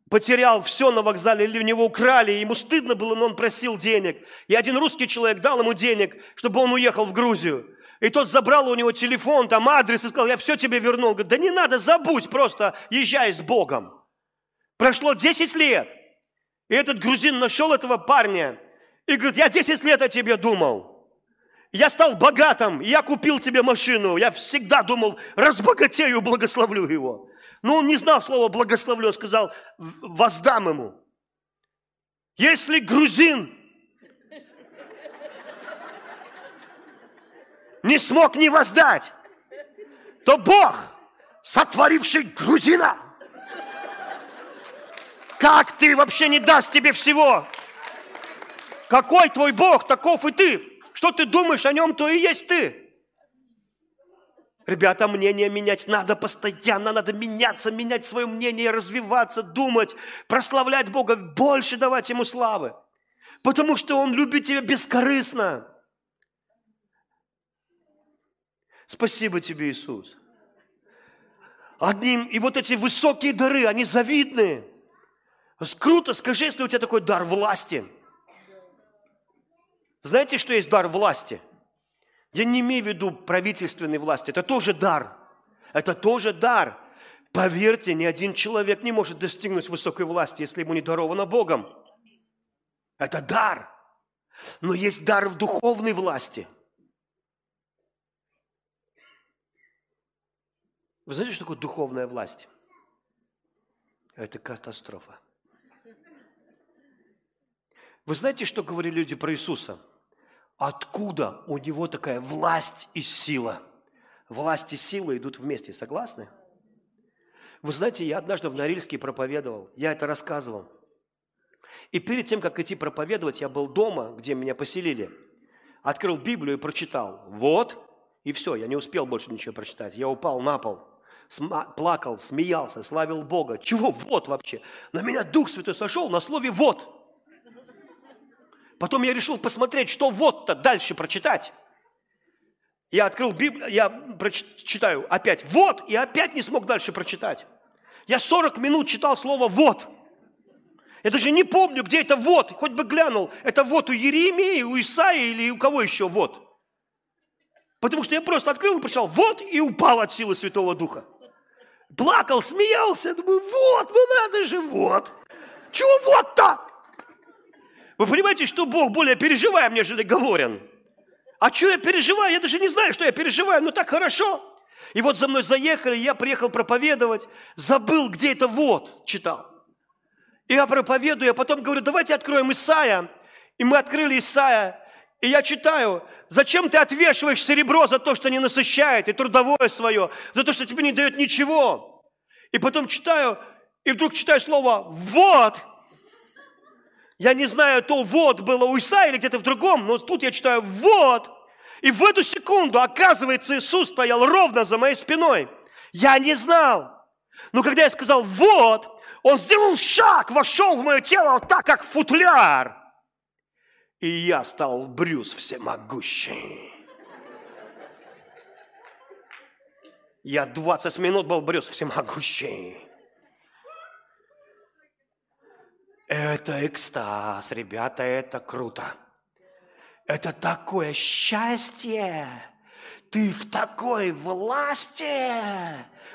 потерял все на вокзале, или у него украли, ему стыдно было, но он просил денег. И один русский человек дал ему денег, чтобы он уехал в Грузию. И тот забрал у него телефон, там адрес, и сказал: я все тебе вернул. Он говорит: да не надо, забудь, просто езжай с Богом. Прошло 10 лет, и этот грузин нашел этого парня и говорит: я 10 лет о тебе думал. Я стал богатым, я купил тебе машину. Я всегда думал, разбогатею, благословлю его. Но он не знал слова «благословлю», он сказал: воздам ему. Если грузин не смог не воздать, то Бог, сотворивший грузина, как ты вообще не даст тебе всего? Какой твой Бог, таков и ты. Что ты думаешь о нем, то и есть ты. Ребята, мнение менять надо постоянно, надо меняться, менять свое мнение, развиваться, думать, прославлять Бога, больше давать Ему славы. Потому что Он любит тебя бескорыстно. Спасибо тебе, Иисус. Одним, и вот эти высокие дары, они завидные. Круто, скажи, если у тебя такой дар власти. Знаете, что есть дар власти? Я не имею в виду правительственной власти. Это тоже дар. Это тоже дар. Поверьте, ни один человек не может достигнуть высокой власти, если ему не даровано Богом. Это дар. Но есть дар в духовной власти. Вы знаете, что такое духовная власть? Это катастрофа. Вы знаете, что говорили люди про Иисуса? Откуда у него такая власть и сила? Власть и сила идут вместе, согласны? Вы знаете, я однажды в Норильске проповедовал, я это рассказывал. И перед тем, как идти проповедовать, я был дома, где меня поселили. Открыл Библию и прочитал. Вот, и все, я не успел больше ничего прочитать. Я упал на пол, плакал, смеялся, славил Бога. Чего вот вообще? На меня Дух Святой сошел на слове «вот». Потом я решил посмотреть, что вот-то дальше прочитать. Я открыл Библию, я прочитаю опять «вот», и опять не смог дальше прочитать. Я 40 минут читал слово «вот». Я даже не помню, где это «вот», хоть бы глянул. Это «вот» у Иеремии, у Исаии или у кого еще «вот». Потому что я просто открыл и прочитал «вот» и упал от силы Святого Духа. Плакал, смеялся, думаю: вот, ну надо же, вот. Чего вот-то? Вы понимаете, что Бог более переживаем, нежели говорен? А что я переживаю? Я даже не знаю, что я переживаю, но так хорошо. И вот за мной заехали, я приехал проповедовать, забыл, где это «вот» читал. И я проповедую, а потом говорю: давайте откроем Исаия. И мы открыли Исаия, и я читаю: зачем ты отвешиваешь серебро за то, что не насыщает, и трудовое свое, за то, что тебе не дает ничего? И потом читаю, и вдруг читаю слово «вот». Я не знаю, то «вот» было у Исаии или где-то в другом, но тут я читаю «вот». И в эту секунду, оказывается, Иисус стоял ровно за моей спиной. Я не знал. Но когда я сказал «вот», Он сделал шаг, вошел в мое тело вот так, как футляр. И я стал Брюс всемогущий. Я 20 минут был Брюс всемогущий. Это экстаз, ребята, это круто. Это такое счастье. Ты в такой власти.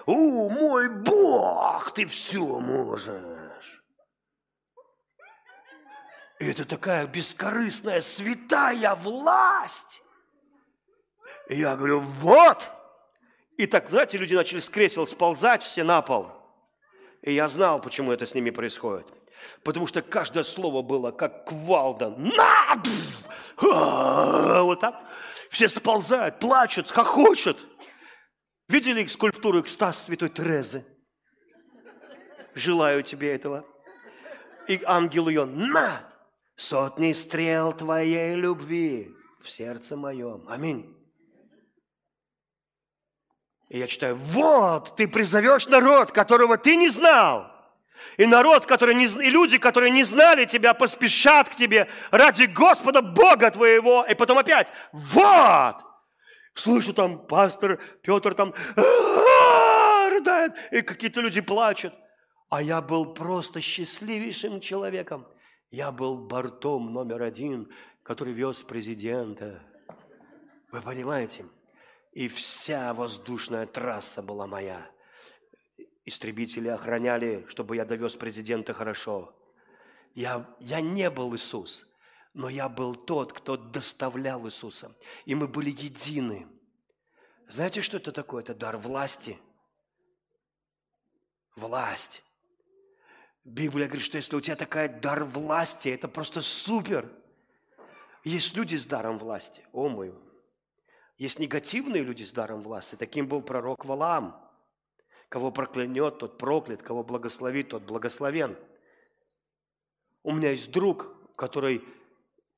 О, мой Бог, ты все можешь. Это такая бескорыстная, святая власть. И я говорю: вот. И так, знаете, люди начали с кресел сползать все на пол. И я знал, почему это с ними происходит. Потому что каждое слово было как кувалда. Вот так. Все сползают, плачут, хохочут. Видели их скульптуру «Экстаз святой Терезы»? Желаю тебе этого. И ангел ее: «На! Сотни стрел твоей любви в сердце моем». Аминь. И я читаю: вот ты призовешь народ, которого ты не знал. И народ, который не, и люди, которые не знали тебя, поспешат к тебе ради Господа Бога твоего. И потом опять: вот! Слышу там пастор Петр там рыдает, и какие-то люди плачут. А я был просто счастливейшим человеком. Я был бортом №1, который вез президента. Вы понимаете? И вся воздушная трасса была моя. Истребители охраняли, чтобы я довез президента хорошо. Я не был Иисус, но я был тот, кто доставлял Иисуса. И мы были едины. Знаете, что это такое? Это дар власти. Власть. Библия говорит, что если у тебя такой дар власти, это просто супер. Есть люди с даром власти. О мой. Есть негативные люди с даром власти. Таким был пророк Валаам. Кого проклянет, тот проклят. Кого благословит, тот благословен. У меня есть друг, который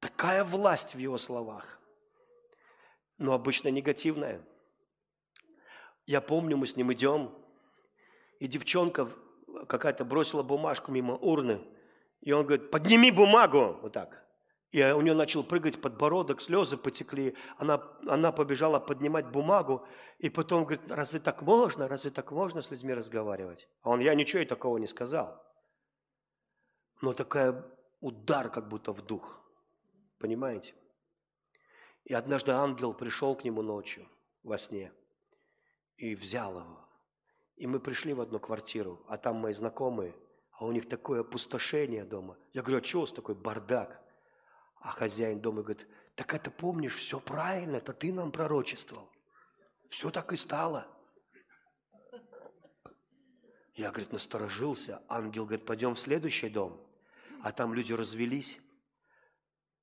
такая власть в его словах. Но обычно негативная. Я помню, мы с ним идем. И девчонка какая-то бросила бумажку мимо урны. И он говорит: подними бумагу. Вот так. И у нее начал прыгать подбородок, слезы потекли. Она побежала поднимать бумагу. И потом говорит: разве так можно? Разве так можно с людьми разговаривать? А он: я ничего и такого не сказал. Но такой удар как будто в дух. Понимаете? И однажды ангел пришел к нему ночью во сне и взял его. И мы пришли в одну квартиру, а там мои знакомые, а у них такое опустошение дома. Я говорю: а чего у вас такой бардак? А хозяин дома говорит: так это помнишь, все правильно, это ты нам пророчествовал. Все так и стало. Я, говорит, насторожился. Ангел говорит: пойдем в следующий дом. А там люди развелись.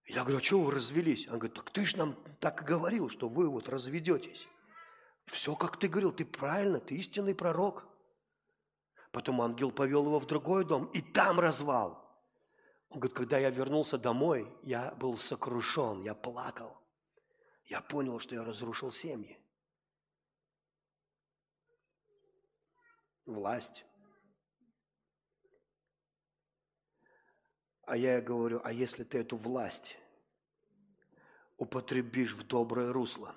Я говорю: а чего вы развелись? Он говорит: так ты же нам так и говорил, что вы вот разведетесь. Все, как ты говорил, ты правильно, ты истинный пророк. Потом ангел повел его в другой дом, и там развал. Он говорит: когда я вернулся домой, я был сокрушен, я плакал. Я понял, что я разрушил семьи. Власть. А я говорю: а если ты эту власть употребишь в доброе русло,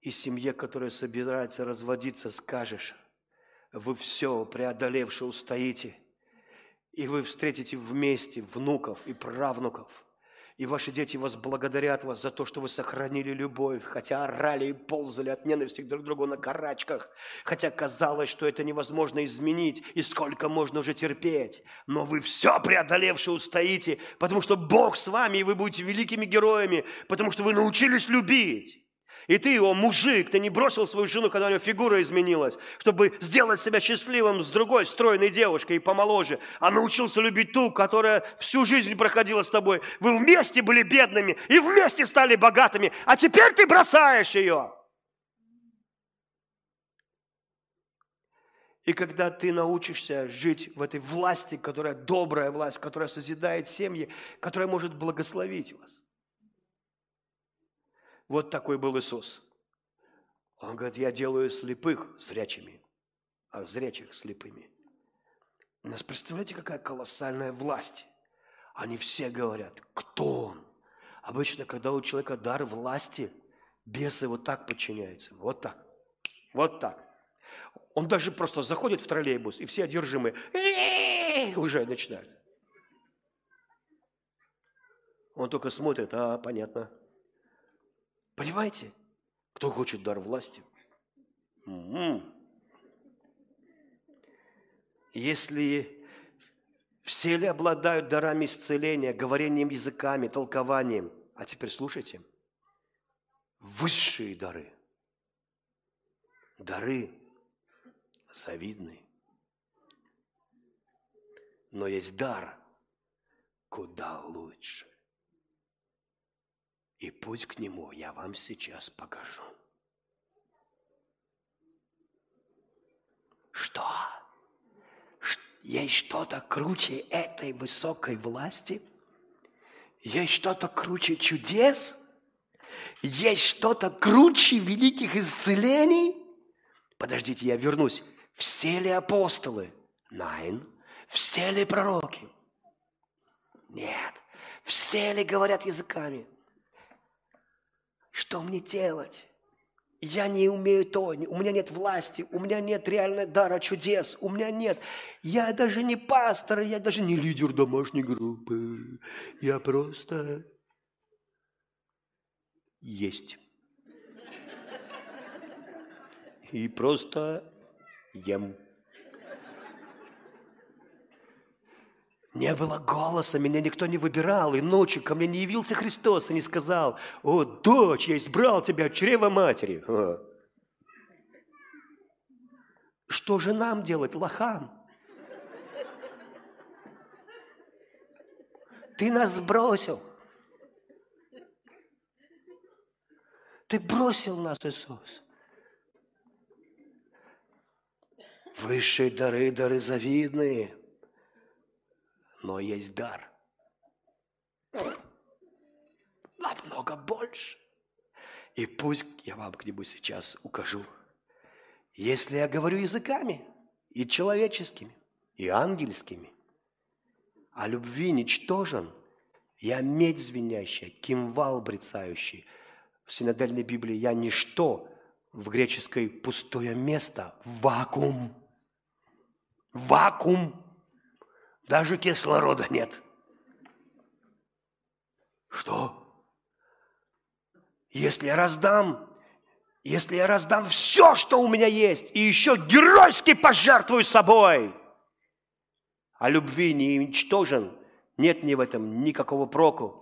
и семье, которая собирается разводиться, скажешь: вы все преодолевши устоите, и вы встретите вместе внуков и правнуков. И ваши дети возблагодарят вас за то, что вы сохранили любовь, хотя орали и ползали от ненависти друг к другу на карачках, хотя казалось, что это невозможно изменить, и сколько можно уже терпеть. Но вы все преодолевшие устоите, потому что Бог с вами, и вы будете великими героями, потому что вы научились любить. И ты, о мужик, ты не бросил свою жену, когда у нее фигура изменилась, чтобы сделать себя счастливым с другой стройной девушкой и помоложе, а научился любить ту, которая всю жизнь проходила с тобой. Вы вместе были бедными и вместе стали богатыми, а теперь ты бросаешь ее. И когда ты научишься жить в этой власти, которая добрая власть, которая созидает семьи, которая может благословить вас. Вот такой был Иисус. Он говорит: я делаю слепых зрячими, а зрячих слепыми. У нас, представляете, какая колоссальная власть. Они все говорят: кто он? Обычно, когда у человека дар власти, бесы вот так подчиняются. Вот так. Вот так. Он даже просто заходит в троллейбус, и все одержимые уже начинают. Он только смотрит: а, понятно. Понимаете? Кто хочет дар власти? Если все ли обладают дарами исцеления, говорением языками, толкованием? А теперь слушайте. Высшие дары. Дары завидны. но есть дар куда лучше. И путь к нему я вам сейчас покажу. Что? Есть что-то круче этой высокой власти? Есть что-то круче чудес? Есть что-то круче великих исцелений? Подождите, я вернусь. Все ли апостолы? Nein. Все ли пророки? Нет. Все ли говорят языками? Что мне делать? Я не умею то, у меня нет власти, у меня нет реального дара чудес, у меня нет. Я даже не пастор, я даже не лидер домашней группы. Я просто есть. И просто ем. Не было голоса, меня никто не выбирал, и ночью ко мне не явился Христос и не сказал: «О, дочь, я избрал тебя от чрева матери». Что же нам делать, лохам? Ты нас бросил. Ты бросил нас, Иисус. Высшие дары, дары завидные. Но есть дар намного больше. И пусть я вам где-нибудь сейчас укажу. Если я говорю языками, и человеческими, и ангельскими, о любви ничтожен, я медь звенящая, кимвал бряцающий. В синодальной Библии я ничто, в греческой пустое место, вакуум. Вакуум. Даже кислорода нет. Что? Если я раздам все, что у меня есть, и еще геройски пожертвую собой, а любви не уничтожен, нет ни в этом никакого проку.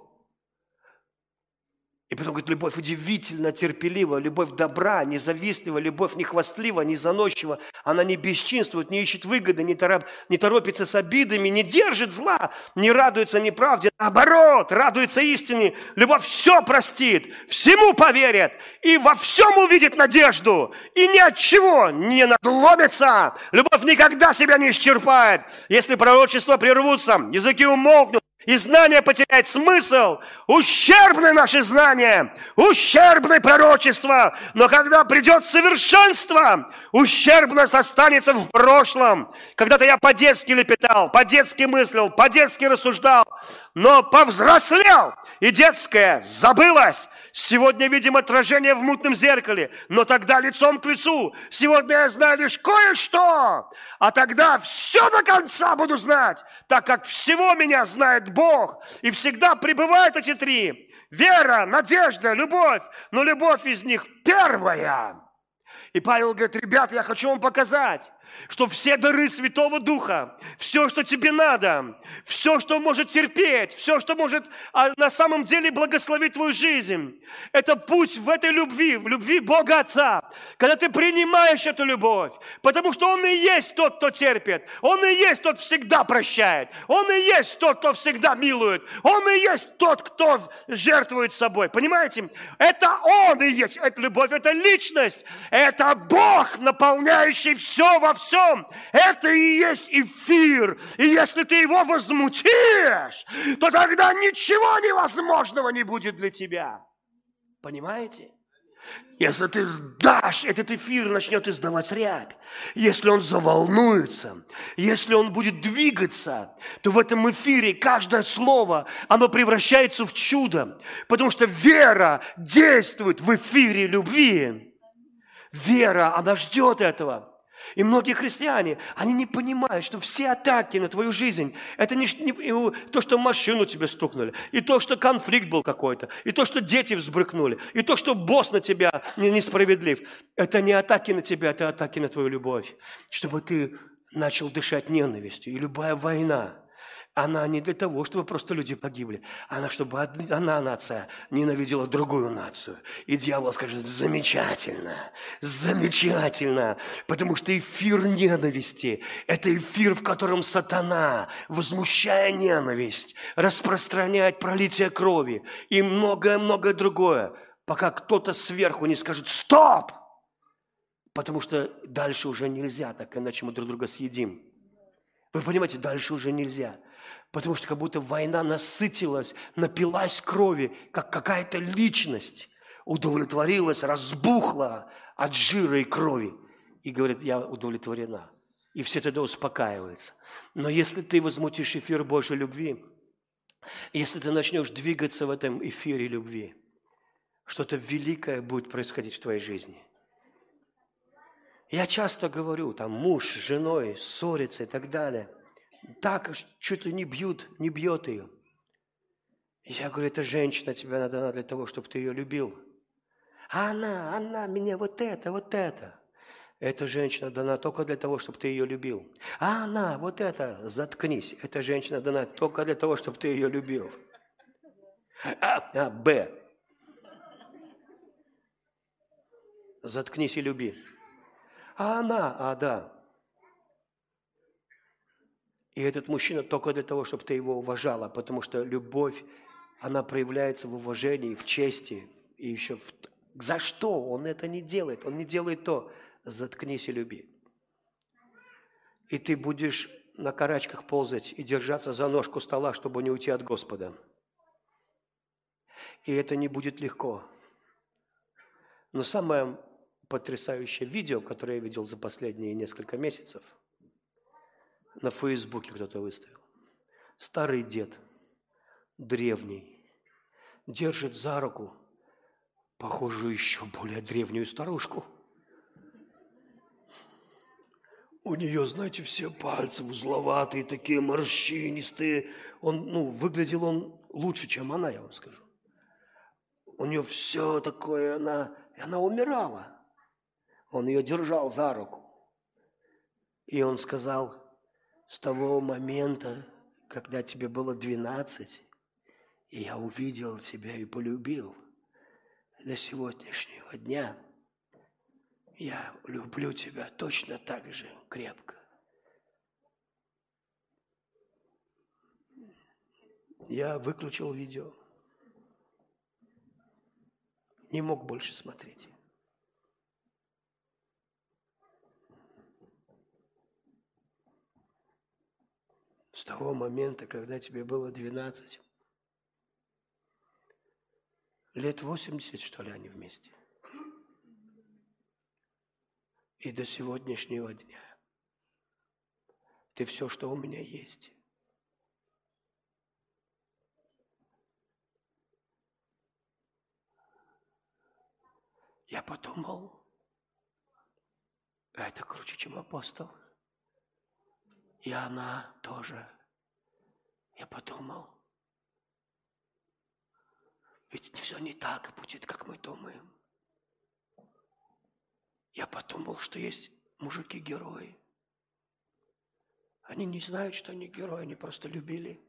И потом говорит: любовь удивительно терпелива, любовь добра, независтлива, любовь нехвастлива, незаносчива. Она не бесчинствует, не ищет выгоды, не торопится с обидами, не держит зла, не радуется неправде. Наоборот, радуется истине. Любовь все простит, всему поверит и во всем увидит надежду. И ни от чего не надломится. Любовь никогда себя не исчерпает. Если пророчества прервутся, языки умолкнут, и знание потеряет смысл. Ущербны наши знания, ущербны пророчества. Но когда придет совершенство, ущербность останется в прошлом. Когда-то я по-детски лепетал, по-детски мыслил, по-детски рассуждал, но повзрослел, и детское забылось. Сегодня видим отражение в мутном зеркале, но тогда лицом к лицу. Сегодня я знаю лишь кое-что, а тогда все до конца буду знать, так как всего меня знает Бог. И всегда пребывают эти три – вера, надежда, любовь, но любовь из них первая. И Павел говорит: ребята, я хочу вам показать, что все дары Святого Духа, все, что тебе надо, все, что может терпеть, все, что может на самом деле благословить твою жизнь, это путь в этой любви, в любви Бога Отца, когда ты принимаешь эту любовь, потому что Он и есть тот, кто терпит, Он и есть тот, кто всегда прощает, Он и есть тот, кто всегда милует, Он и есть тот, кто жертвует собой. Понимаете? Это Он и есть, это любовь, это личность, это Бог, наполняющий все во всем. Это и есть эфир. И если ты его возмутишь, то тогда ничего невозможного не будет для тебя. Понимаете? Если ты сдашь, этот эфир начнет издавать рябь. Если он заволнуется, если он будет двигаться, то в этом эфире каждое слово, оно превращается в чудо. Потому что вера действует в эфире любви. Вера, она ждет этого. И многие христиане, они не понимают, что все атаки на твою жизнь, это не то, что машину тебе стукнули, и то, что конфликт был какой-то, и то, что дети взбрыкнули, и то, что босс на тебя несправедлив. Это не атаки на тебя, это атаки на твою любовь. Чтобы ты начал дышать ненавистью. И любая война, Она не для того, чтобы просто люди погибли. Она, чтобы одна нация ненавидела другую нацию. И дьявол скажет: замечательно, замечательно. Потому что эфир ненависти – это эфир, в котором сатана, возмущая ненависть, распространяет пролитие крови и многое-многое другое, пока кто-то сверху не скажет «стоп!», потому что дальше уже нельзя, так иначе мы друг друга съедим. Вы понимаете, дальше уже нельзя, потому что как будто война насытилась, напилась крови, как какая-то личность удовлетворилась, разбухла от жира и крови. И говорит: я удовлетворена. И все тогда успокаиваются. Но если ты возмутишь эфир Божьей любви, если ты начнешь двигаться в этом эфире любви, что-то великое будет происходить в твоей жизни. Я часто говорю, там муж с женой ссорится и так далее. Так чуть ли не бьет ее. Я говорю: эта женщина тебе надо для того, чтобы ты ее любил. А она меня вот это. Эта женщина дана только для того, чтобы ты ее любил. А она, вот это, заткнись. Эта женщина дана только для того, чтобы ты ее любил. Б. Заткнись и люби. А она, да. И этот мужчина только для того, чтобы ты его уважала, потому что любовь, она проявляется в уважении, в чести. И еще за что он это не делает? Он не делает то. Заткнись и люби. И ты будешь на карачках ползать и держаться за ножку стола, чтобы не уйти от Господа. И это не будет легко. Но самое потрясающее видео, которое я видел за последние несколько месяцев, на Фейсбуке кто-то выставил. Старый дед, древний, держит за руку похожую еще более древнюю старушку. У нее, знаете, все пальцы узловатые, такие морщинистые. Выглядел он лучше, чем она, я вам скажу. У нее все такое, она умирала. Он ее держал за руку. И он сказал: с того момента, когда тебе было 12, и я увидел тебя и полюбил, до сегодняшнего дня я люблю тебя точно так же крепко. Я выключил видео. Не мог больше смотреть. С того момента, когда тебе было 12, лет 80, что ли, они вместе. И до сегодняшнего дня ты все, что у меня есть. Я подумал, это круче, чем апостол. И она тоже. Я подумал, ведь все не так будет, как мы думаем. Я подумал, что есть мужики-герои. Они не знают, что они герои, они просто любили.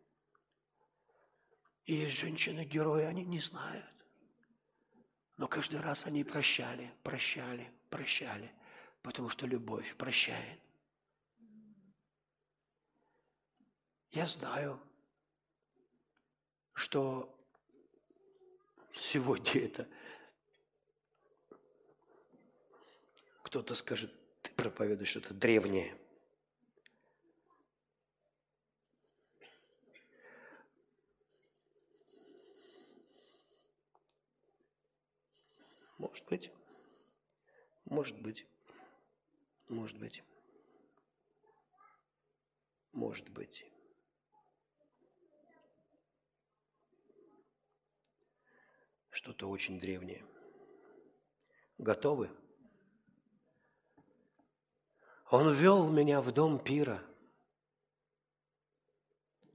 И есть женщины-герои, они не знают. Но каждый раз они прощали, потому что любовь прощает. Я знаю, что сегодня это кто-то скажет: ты проповедуешь что-то древнее. Может быть. Что-то очень древнее. Готовы? Он ввел меня в дом пира.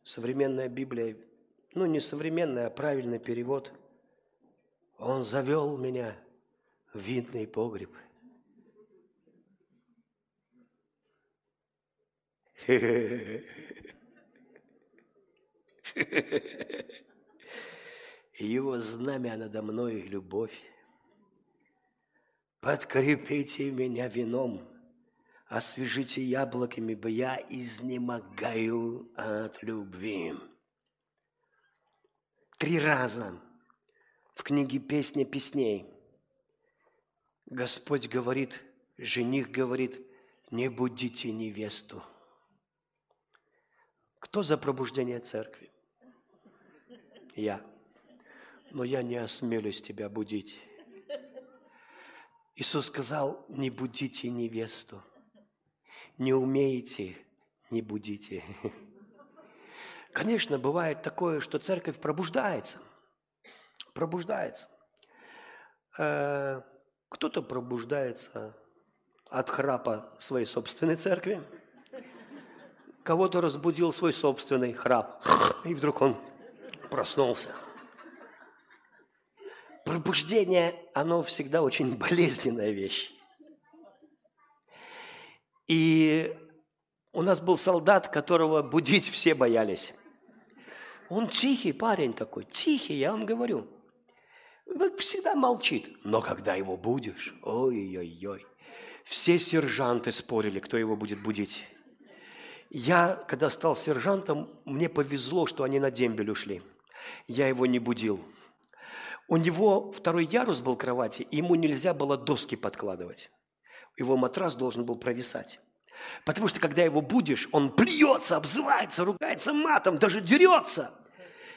Современная Библия, не современная, а правильный перевод. Он завел меня в винный погреб. Его знамя надо мной – любовь. Подкрепите меня вином, освежите яблоками, бо я изнемогаю от любви. 3 раза в книге «Песня песней» Господь говорит, жених говорит: не будите невесту. Кто за пробуждение церкви? Я. Но я не осмелюсь тебя будить. Иисус сказал: не будите невесту. Не умеете, не будите. Конечно, бывает такое, что церковь пробуждается. Пробуждается. Кто-то пробуждается от храпа своей собственной церкви. Кого-то разбудил свой собственный храп. И вдруг он проснулся. Пробуждение, оно всегда очень болезненная вещь. И у нас был солдат, которого будить все боялись. Он тихий парень такой, тихий, я вам говорю. Он всегда молчит. Но когда его будешь, ой-ой-ой. Все сержанты спорили, кто его будет будить. Я, когда стал сержантом, мне повезло, что они на дембель ушли. Я его не будил. У него 2-й ярус был кровати, и ему нельзя было доски подкладывать. Его матрас должен был провисать. Потому что, когда его будишь, он плюется, обзывается, ругается матом, даже дерется.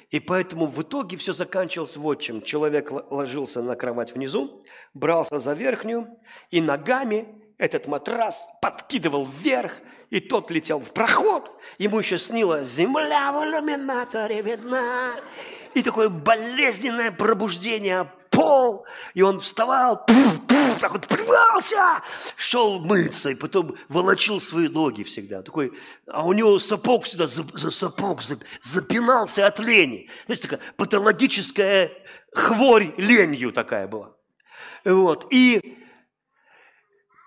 И поэтому в итоге все заканчивалось вот чем. Человек ложился на кровать внизу, брался за верхнюю, и ногами этот матрас подкидывал вверх, и тот летел в проход. Ему еще снилось: земля в иллюминаторе видна. И такое болезненное пробуждение, пол. И он вставал, так вот плевался, шел мыться, и потом волочил свои ноги всегда. Такой, а у него сапог всегда за сапог запинался от лени. Знаете, такая патологическая хворь ленью такая была. Вот. И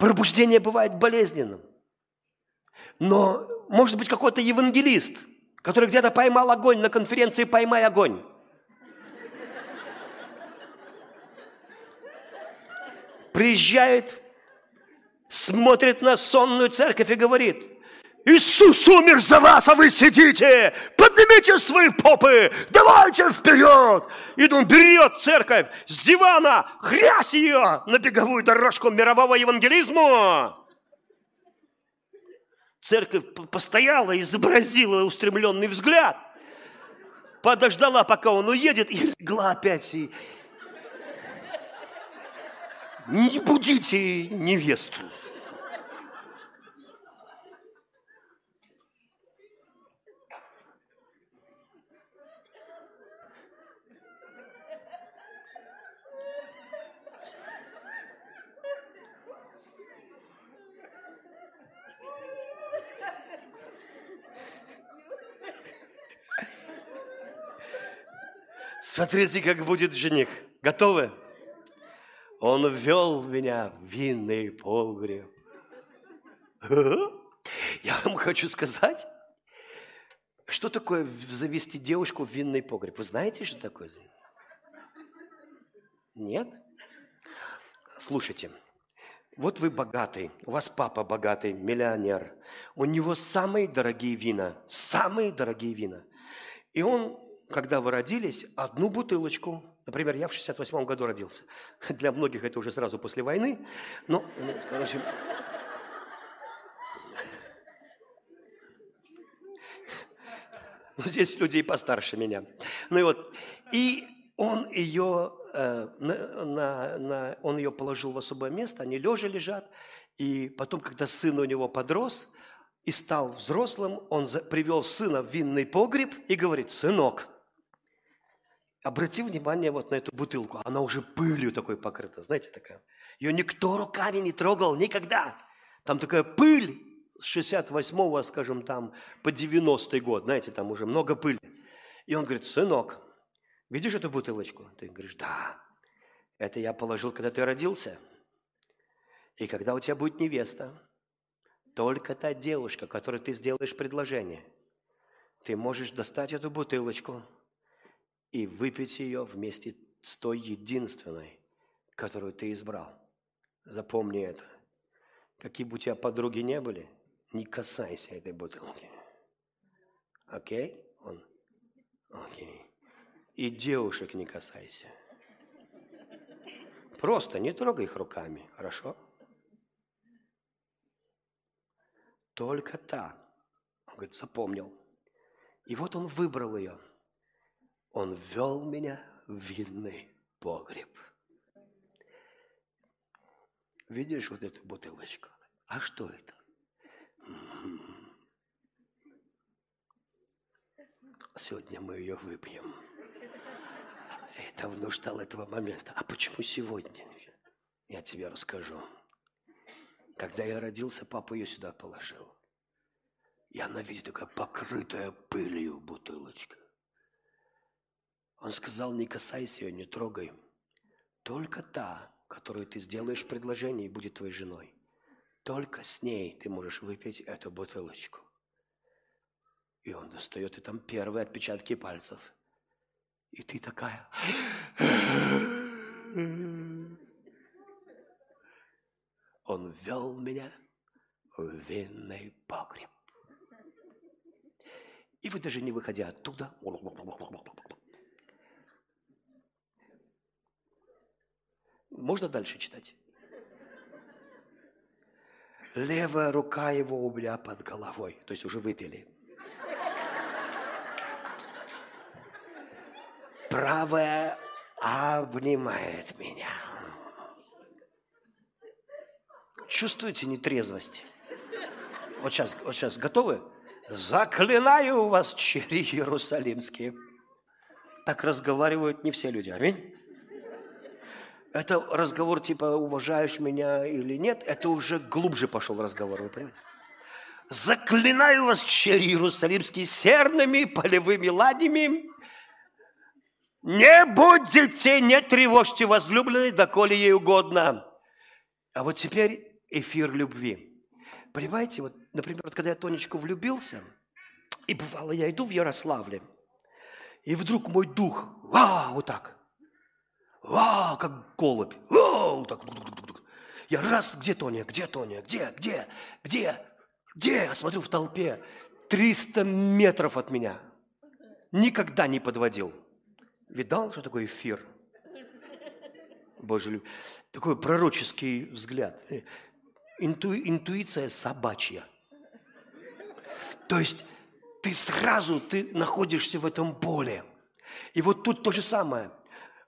пробуждение бывает болезненным. Но может быть какой-то евангелист, который где-то поймал огонь на конференции «Поймай огонь». Приезжает, смотрит на сонную церковь и говорит: Иисус умер за вас, а вы сидите, поднимите свои попы, давайте вперед. И он берет церковь с дивана, хрясь ее на беговую дорожку мирового евангелизма. Церковь постояла, изобразила устремленный взгляд, подождала, пока он уедет, и легла опять. Не будите невесту. Смотрите, как будет жених. Готовы? Он ввел меня в винный погреб. Я вам хочу сказать, что такое завести девушку в винный погреб. Вы знаете, что такое? Нет? Слушайте, вот вы богатый, у вас папа богатый, миллионер. У него самые дорогие вина, самые дорогие вина. И он, когда вы родились, одну бутылочку... Например, я в 68-м году родился. Для многих это уже сразу после войны. Но, короче... Здесь людей постарше меня. Ну и вот. И он ее, он ее положил в особое место, они лежа лежат. И потом, когда сын у него подрос и стал взрослым, он привел сына в винный погреб и говорит: сынок, обрати внимание вот на эту бутылку. Она уже пылью такой покрыта, знаете, такая. Ее никто руками не трогал никогда. Там такая пыль с 68-го, скажем, там, по 90-й год. Знаете, там уже много пыли. И он говорит: сынок, видишь эту бутылочку? Ты говоришь: да, это я положил, когда ты родился. И когда у тебя будет невеста, только та девушка, которой ты сделаешь предложение, ты можешь достать эту бутылочку и выпить ее вместе с той единственной, которую ты избрал. Запомни это. Какие бы у тебя подруги не были, не касайся этой бутылки. Окей? Он? Окей. И девушек не касайся. Просто не трогай их руками, хорошо? Только та. Он говорит, запомнил. И вот он выбрал ее. Он ввел меня в винный погреб. Видишь вот эту бутылочку? А что это? Сегодня мы ее выпьем. Я давно ждал этого момента. А почему сегодня? Я тебе расскажу. Когда я родился, папа ее сюда положил. И она, видит, такая покрытая пылью бутылочка. Он сказал, не касайся ее, не трогай. Только та, которую ты сделаешь предложение и будет твоей женой. Только с ней ты можешь выпить эту бутылочку. И он достает, и там первые отпечатки пальцев. И ты такая... Он ввел меня в винный погреб. И вы даже не выходя оттуда... Можно дальше читать? Левая рука его у меня под головой. То есть уже выпили. Правая обнимает меня. Чувствуете нетрезвость? Вот сейчас готовы? Заклинаю вас, черри иерусалимские. Так разговаривают не все люди. Аминь. Это разговор типа «уважаешь меня или нет», это уже глубже пошел разговор, вы понимаете? «Заклинаю вас, черри иерусалимские, серными полевыми ладьями, не будете, не тревожьте возлюбленной, доколе ей угодно». А вот теперь эфир любви. Понимаете, вот, например, вот когда я Тонечку влюбился, и бывало, я иду в Ярославле, и вдруг мой дух, вот так, как голубь. Вот так. Я раз, где Тоня? Я смотрю в толпе. 300 метров от меня. Никогда не подводил. Видал, что такое эфир? Боже, такой пророческий взгляд. Интуиция собачья. То есть ты сразу находишься в этом поле. И вот тут то же самое.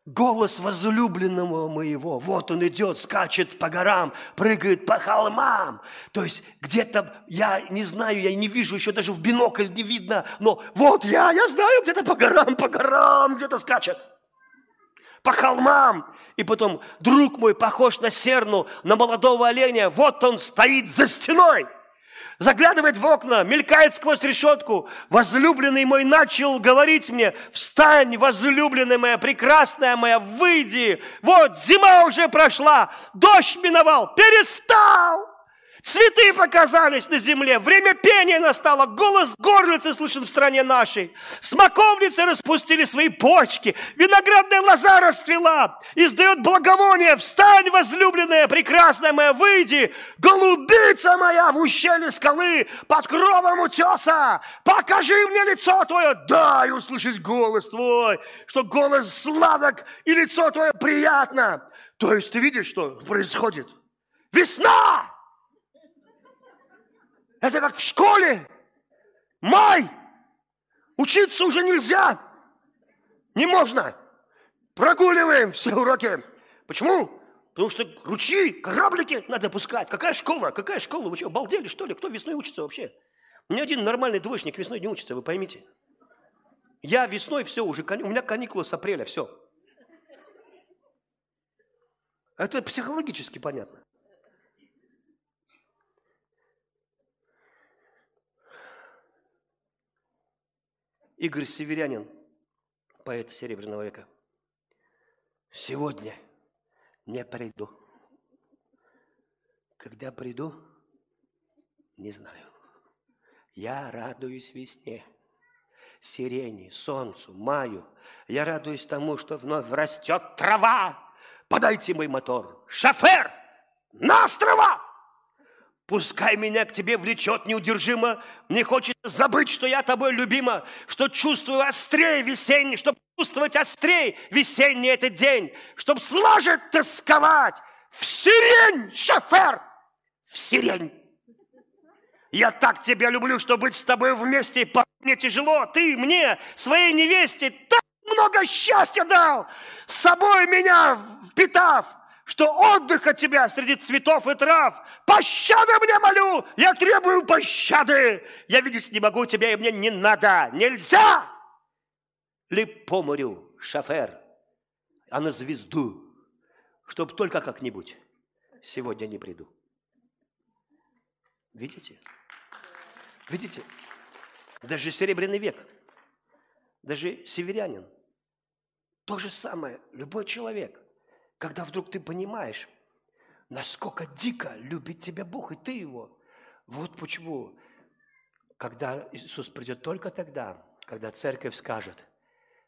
Голос возлюбленного моего, вот он идет, скачет по горам, прыгает по холмам. То есть где-то, я не знаю, я не вижу, еще даже в бинокль не видно, но вот я знаю, где-то по горам, где-то скачет. По холмам. И потом, друг мой похож на серну, на молодого оленя, вот он стоит за стеной. Заглядывает в окна, мелькает сквозь решетку. Возлюбленный мой начал говорить мне: «Встань, возлюбленная моя, прекрасная моя, выйди! Вот, зима уже прошла, дождь миновал, перестал! Цветы показались на земле, время пения настало, голос горлицы слышен в стране нашей. Смоковницы распустили свои почки, виноградная лоза расцвела, издает благовоние. Встань, возлюбленная, прекрасная моя, выйди! Голубица моя в ущелье скалы, под кровом утеса, покажи мне лицо твое, дай услышать голос твой, что голос сладок и лицо твое приятно». То есть ты видишь, что происходит? Весна! Это как в школе. Май. Учиться уже нельзя. Не можно. Прогуливаем все уроки. Почему? Потому что ручьи, кораблики надо пускать. Какая школа? Какая школа? Вы что, обалдели, что ли? Кто весной учится вообще? Ни один нормальный двоечник весной не учится, вы поймите. Я весной все уже... У меня каникулы с апреля, все. Это психологически понятно. Игорь Северянин, поэт Серебряного века. «Сегодня не приду. Когда приду, не знаю. Я радуюсь весне. сирени, солнцу, маю. Я радуюсь тому, что вновь растет трава. Подайте мой мотор. Шофер, на острова! Пускай меня к тебе влечет неудержимо. Мне хочется забыть, что я тобой любима, что чувствую острее весенний, чтобы чувствовать острее весенний этот день, чтоб сложит тосковать. В сирень, шофер, в сирень. Я так тебя люблю, что быть с тобой вместе мне тяжело. Ты мне, своей невесте, так много счастья дал, с собой меня впитав, что отдых от тебя среди цветов и трав. Пощады мне молю, я требую пощады. Я видеть не могу тебя, и мне не надо, нельзя. Ли по морю, шофер, а на звезду, чтоб только как-нибудь сегодня не приду. Видите? Видите? Даже Серебряный век, даже северянин, то же самое, любой человек, когда вдруг ты понимаешь, насколько дико любит тебя Бог, и ты его. Вот почему, когда Иисус придет только тогда, когда церковь скажет: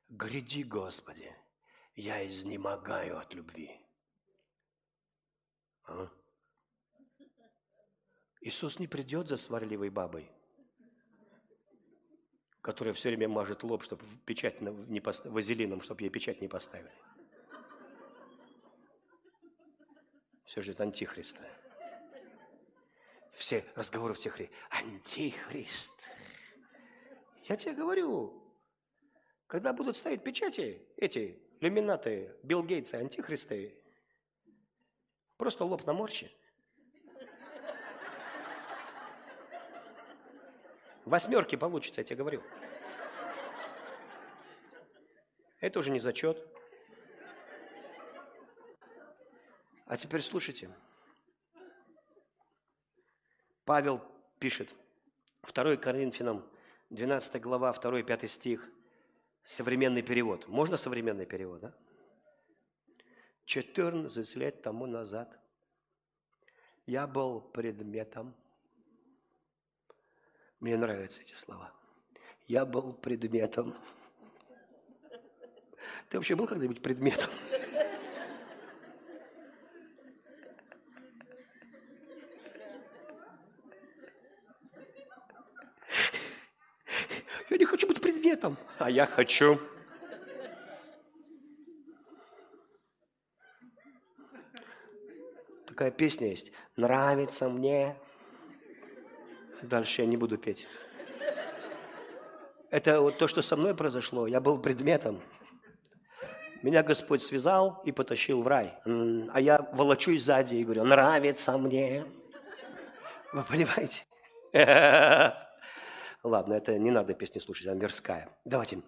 «Гряди, Господи, я изнемогаю от любви». А? Иисус не придет за сварливой бабой, которая все время мажет лоб, чтобы печать не поставили, вазелином, чтобы ей печать не поставили. Все же это антихрист. Все разговоры в техре. Антихрист. Я тебе говорю, когда будут ставить печати, эти люминаты, Билл Гейтсы, антихристы, просто лоб наморщи. 8 получится, я тебе говорю. Это уже не зачет. А теперь слушайте. Павел пишет, 2 Коринфянам, 12 глава, 2-5 стих, современный перевод. Можно современный перевод, да? 14 лет тому назад я был предметом. Мне нравятся эти слова. Я был предметом. Ты вообще был когда-нибудь предметом? Я не хочу быть предметом. А я хочу. Такая песня есть. Нравится мне. Дальше я не буду петь. Это вот то, что со мной произошло. Я был предметом. Меня Господь связал и потащил в рай. А я волочусь сзади и говорю, нравится мне. Вы понимаете? Ладно, это не надо песни слушать, она мирская. Давайте.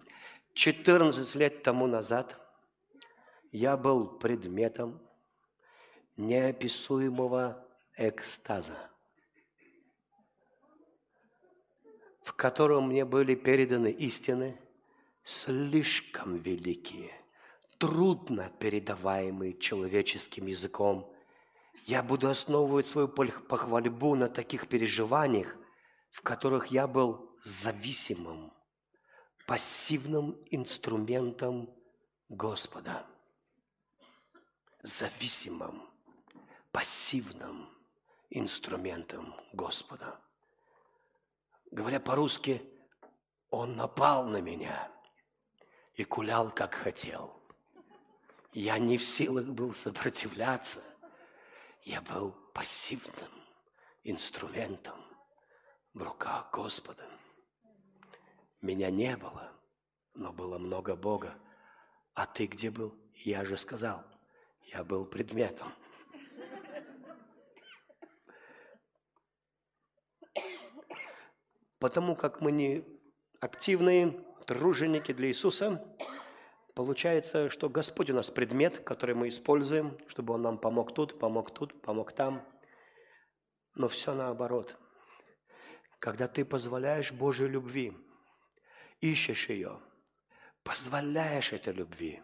14 лет тому назад я был предметом неописуемого экстаза, в котором мне были переданы истины, слишком великие, трудно передаваемые человеческим языком. Я буду основывать свою похвальбу на таких переживаниях, в которых я был зависимым, пассивным инструментом Господа. Зависимым, пассивным инструментом Господа. Говоря по-русски, он напал на меня и кулял, как хотел. Я не в силах был сопротивляться. Я был пассивным инструментом в руках Господа. Меня не было, но было много Бога. А ты где был? Я же сказал, я был предметом. Потому как мы не активные труженики для Иисуса, получается, что Господь у нас предмет, который мы используем, чтобы Он нам помог тут, помог тут, помог там. Но все наоборот. Когда ты позволяешь Божьей любви, ищешь ее, позволяешь этой любви,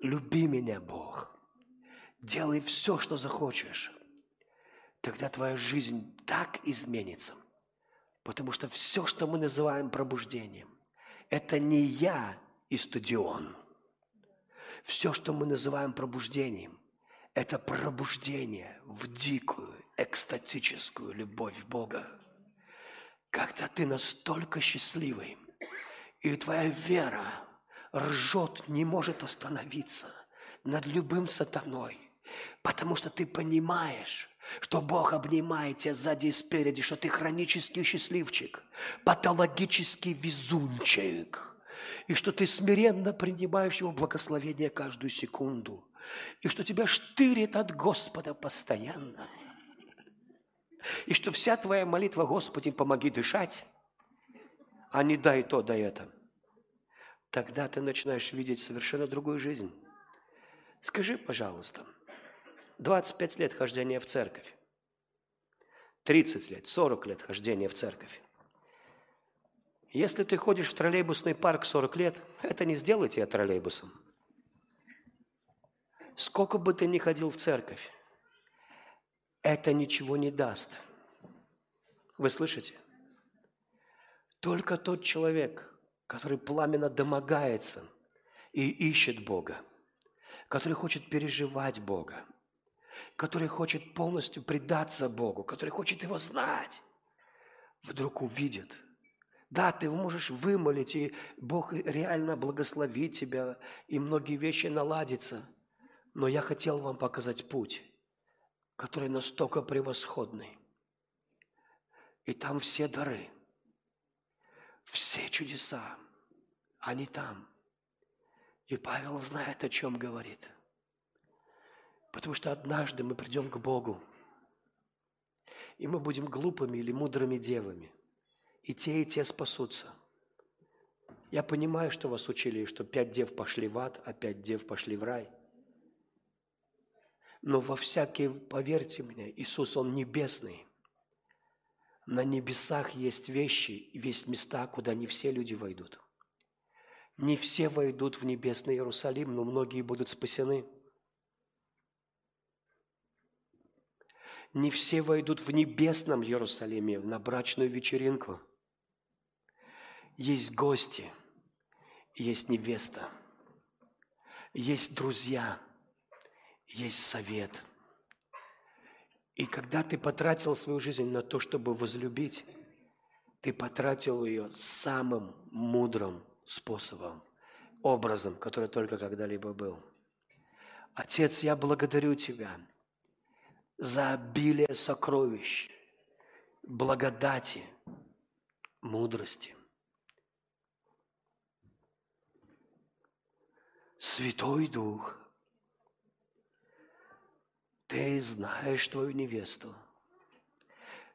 люби меня, Бог, делай все, что захочешь, тогда твоя жизнь так изменится. Потому что все, что мы называем пробуждением, это не я и стадион. Все, что мы называем пробуждением, это пробуждение в дикую, экстатическую любовь Бога. Когда ты настолько счастливый, и твоя вера ржет, не может остановиться над любым сатаной, потому что ты понимаешь, что Бог обнимает тебя сзади и спереди, что ты хронический счастливчик, патологический везунчик, и что ты смиренно принимаешь Его благословение каждую секунду, и что тебя штырит от Господа постоянно, и что вся твоя молитва «Господи, помоги дышать», а не «дай то, дай это». Тогда ты начинаешь видеть совершенно другую жизнь. Скажи, пожалуйста, 25 лет хождения в церковь, 30 лет, 40 лет хождения в церковь. Если ты ходишь в троллейбусный парк 40 лет, это не сделает тебя троллейбусом. Сколько бы ты ни ходил в церковь, это ничего не даст. Вы слышите? Только тот человек, который пламенно домогается и ищет Бога, который хочет переживать Бога, который хочет полностью предаться Богу, который хочет Его знать, вдруг увидит. Да, ты можешь вымолить, и Бог реально благословит тебя, и многие вещи наладятся. Но я хотел вам показать путь, который настолько превосходный. И там все дары, все чудеса, они там. И Павел знает, о чем говорит. Потому что однажды мы придем к Богу, и мы будем глупыми или мудрыми девами. И те спасутся. Я понимаю, что вас учили, что 5 дев пошли в ад, а 5 дев пошли в рай. Но во всякий, поверьте мне, Иисус, Он небесный. На небесах есть вещи и есть места, куда не все люди войдут. Не все войдут в небесный Иерусалим, но многие будут спасены. Не все войдут в небесном Иерусалиме на брачную вечеринку. Есть гости, есть невеста, есть друзья, есть совет. И когда ты потратил свою жизнь на то, чтобы возлюбить, ты потратил ее самым мудрым способом, образом, который только когда-либо был. Отец, я благодарю Тебя за обилие сокровищ, благодати, мудрости. Святой Дух, Ты знаешь твою невесту,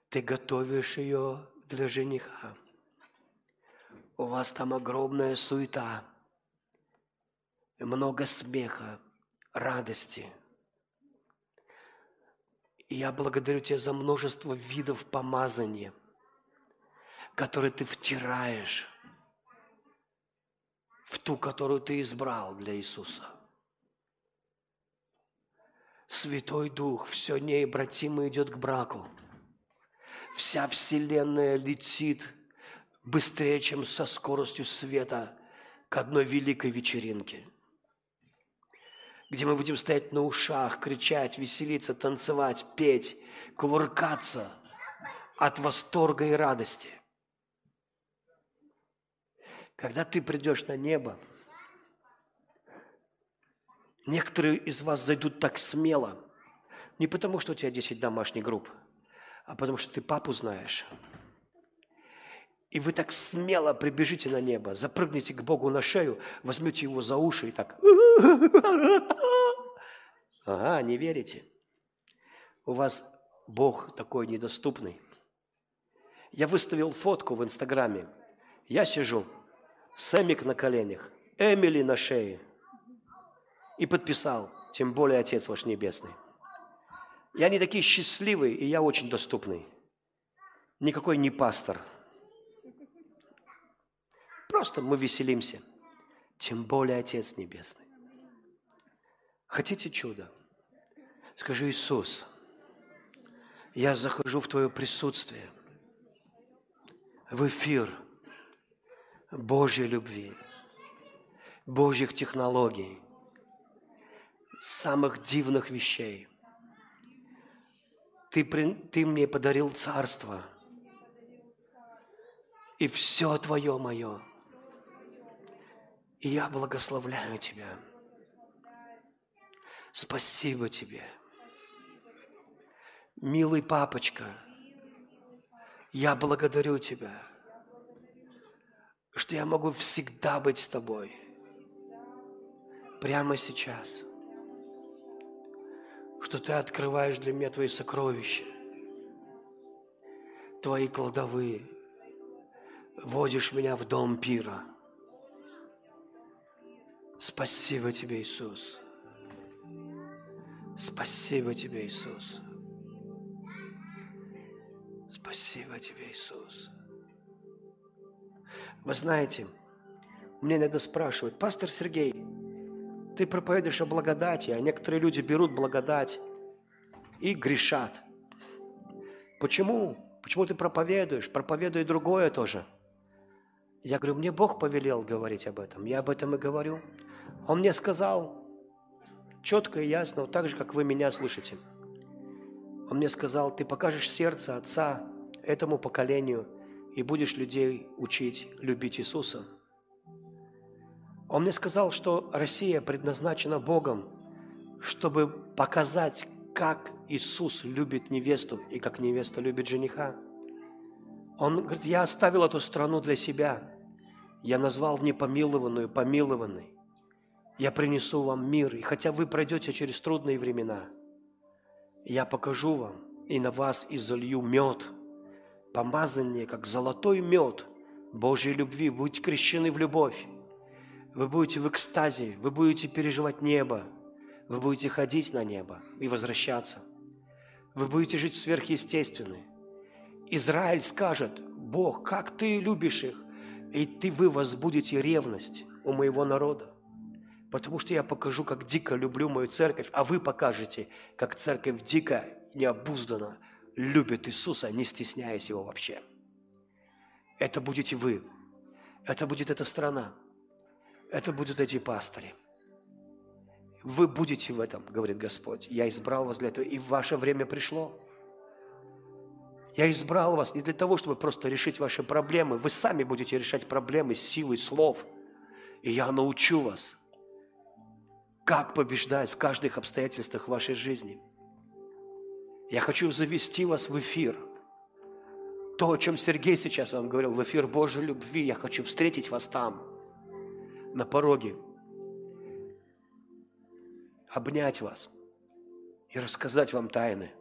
Ты готовишь ее для жениха. У вас там огромная суета, много смеха, радости. И я благодарю Тебя за множество видов помазания, которые Ты втираешь в ту, которую Ты избрал для Иисуса. Святой Дух, все необратимо идет к браку. Вся вселенная летит быстрее, чем со скоростью света, к одной великой вечеринке, где мы будем стоять на ушах, кричать, веселиться, танцевать, петь, кувыркаться от восторга и радости. Когда ты придешь на небо, некоторые из вас зайдут так смело, не потому, что у тебя 10 домашних групп, а потому, что ты папу знаешь. И вы так смело прибежите на небо, запрыгните к Богу на шею, возьмете Его за уши и так... Ага, не верите? У вас Бог такой недоступный. Я выставил фотку в Инстаграме. Я сижу, Сэмик на коленях, Эмили на шее. И подписал, тем более Отец ваш Небесный. Я не такие счастливые, и я очень доступный. Никакой не пастор. Просто мы веселимся. Тем более Отец Небесный. Хотите чуда? Скажи, Иисус, я захожу в Твое присутствие, в эфир, Божьей любви, Божьих технологий, самых дивных вещей. Ты мне подарил царство, и все Твое мое, и я благословляю Тебя. Спасибо Тебе. Милый папочка, я благодарю Тебя, что я могу всегда быть с Тобой. Прямо сейчас. Что Ты открываешь для меня Твои сокровища, Твои кладовые, водишь меня в дом пира. Спасибо Тебе, Иисус. Спасибо Тебе, Иисус. Спасибо Тебе, Иисус. Вы знаете, мне иногда спрашивают: пастор Сергей, ты проповедуешь о благодати, а некоторые люди берут благодать и грешат. Почему? Почему ты проповедуешь? Проповедуй другое тоже. Я говорю: мне Бог повелел говорить об этом. Я об этом и говорю. Он мне сказал четко и ясно, вот так же, как вы меня слышите. Он мне сказал: ты покажешь сердце Отца этому поколению и будешь людей учить любить Иисуса. Он мне сказал, что Россия предназначена Богом, чтобы показать, как Иисус любит невесту и как невеста любит жениха. Он говорит: я оставил эту страну для себя. Я назвал непомилованную помилованной. Я принесу вам мир. И хотя вы пройдете через трудные времена, я покажу вам и на вас изолью мед. Помазание, как золотой мед Божьей любви. Будьте крещены в любовь. Вы будете в экстазе, вы будете переживать небо, вы будете ходить на небо и возвращаться. Вы будете жить сверхъестественно. Израиль скажет: Бог, как Ты любишь их, и вы возбудите ревность у моего народа, потому что я покажу, как дико люблю мою церковь, а вы покажете, как церковь дико, необузданно любит Иисуса, не стесняясь Его вообще. Это будете вы, это будет эта страна, это будут эти пастыри. Вы будете в этом, говорит Господь. Я избрал вас для этого, и ваше время пришло. Я избрал вас не для того, чтобы просто решить ваши проблемы. Вы сами будете решать проблемы силой слов. И я научу вас, как побеждать в каждых обстоятельствах вашей жизни. Я хочу завести вас в эфир. То, о чем Сергей сейчас вам говорил, в эфир Божьей любви. Я хочу встретить вас там, на пороге, обнять вас и рассказать вам тайны.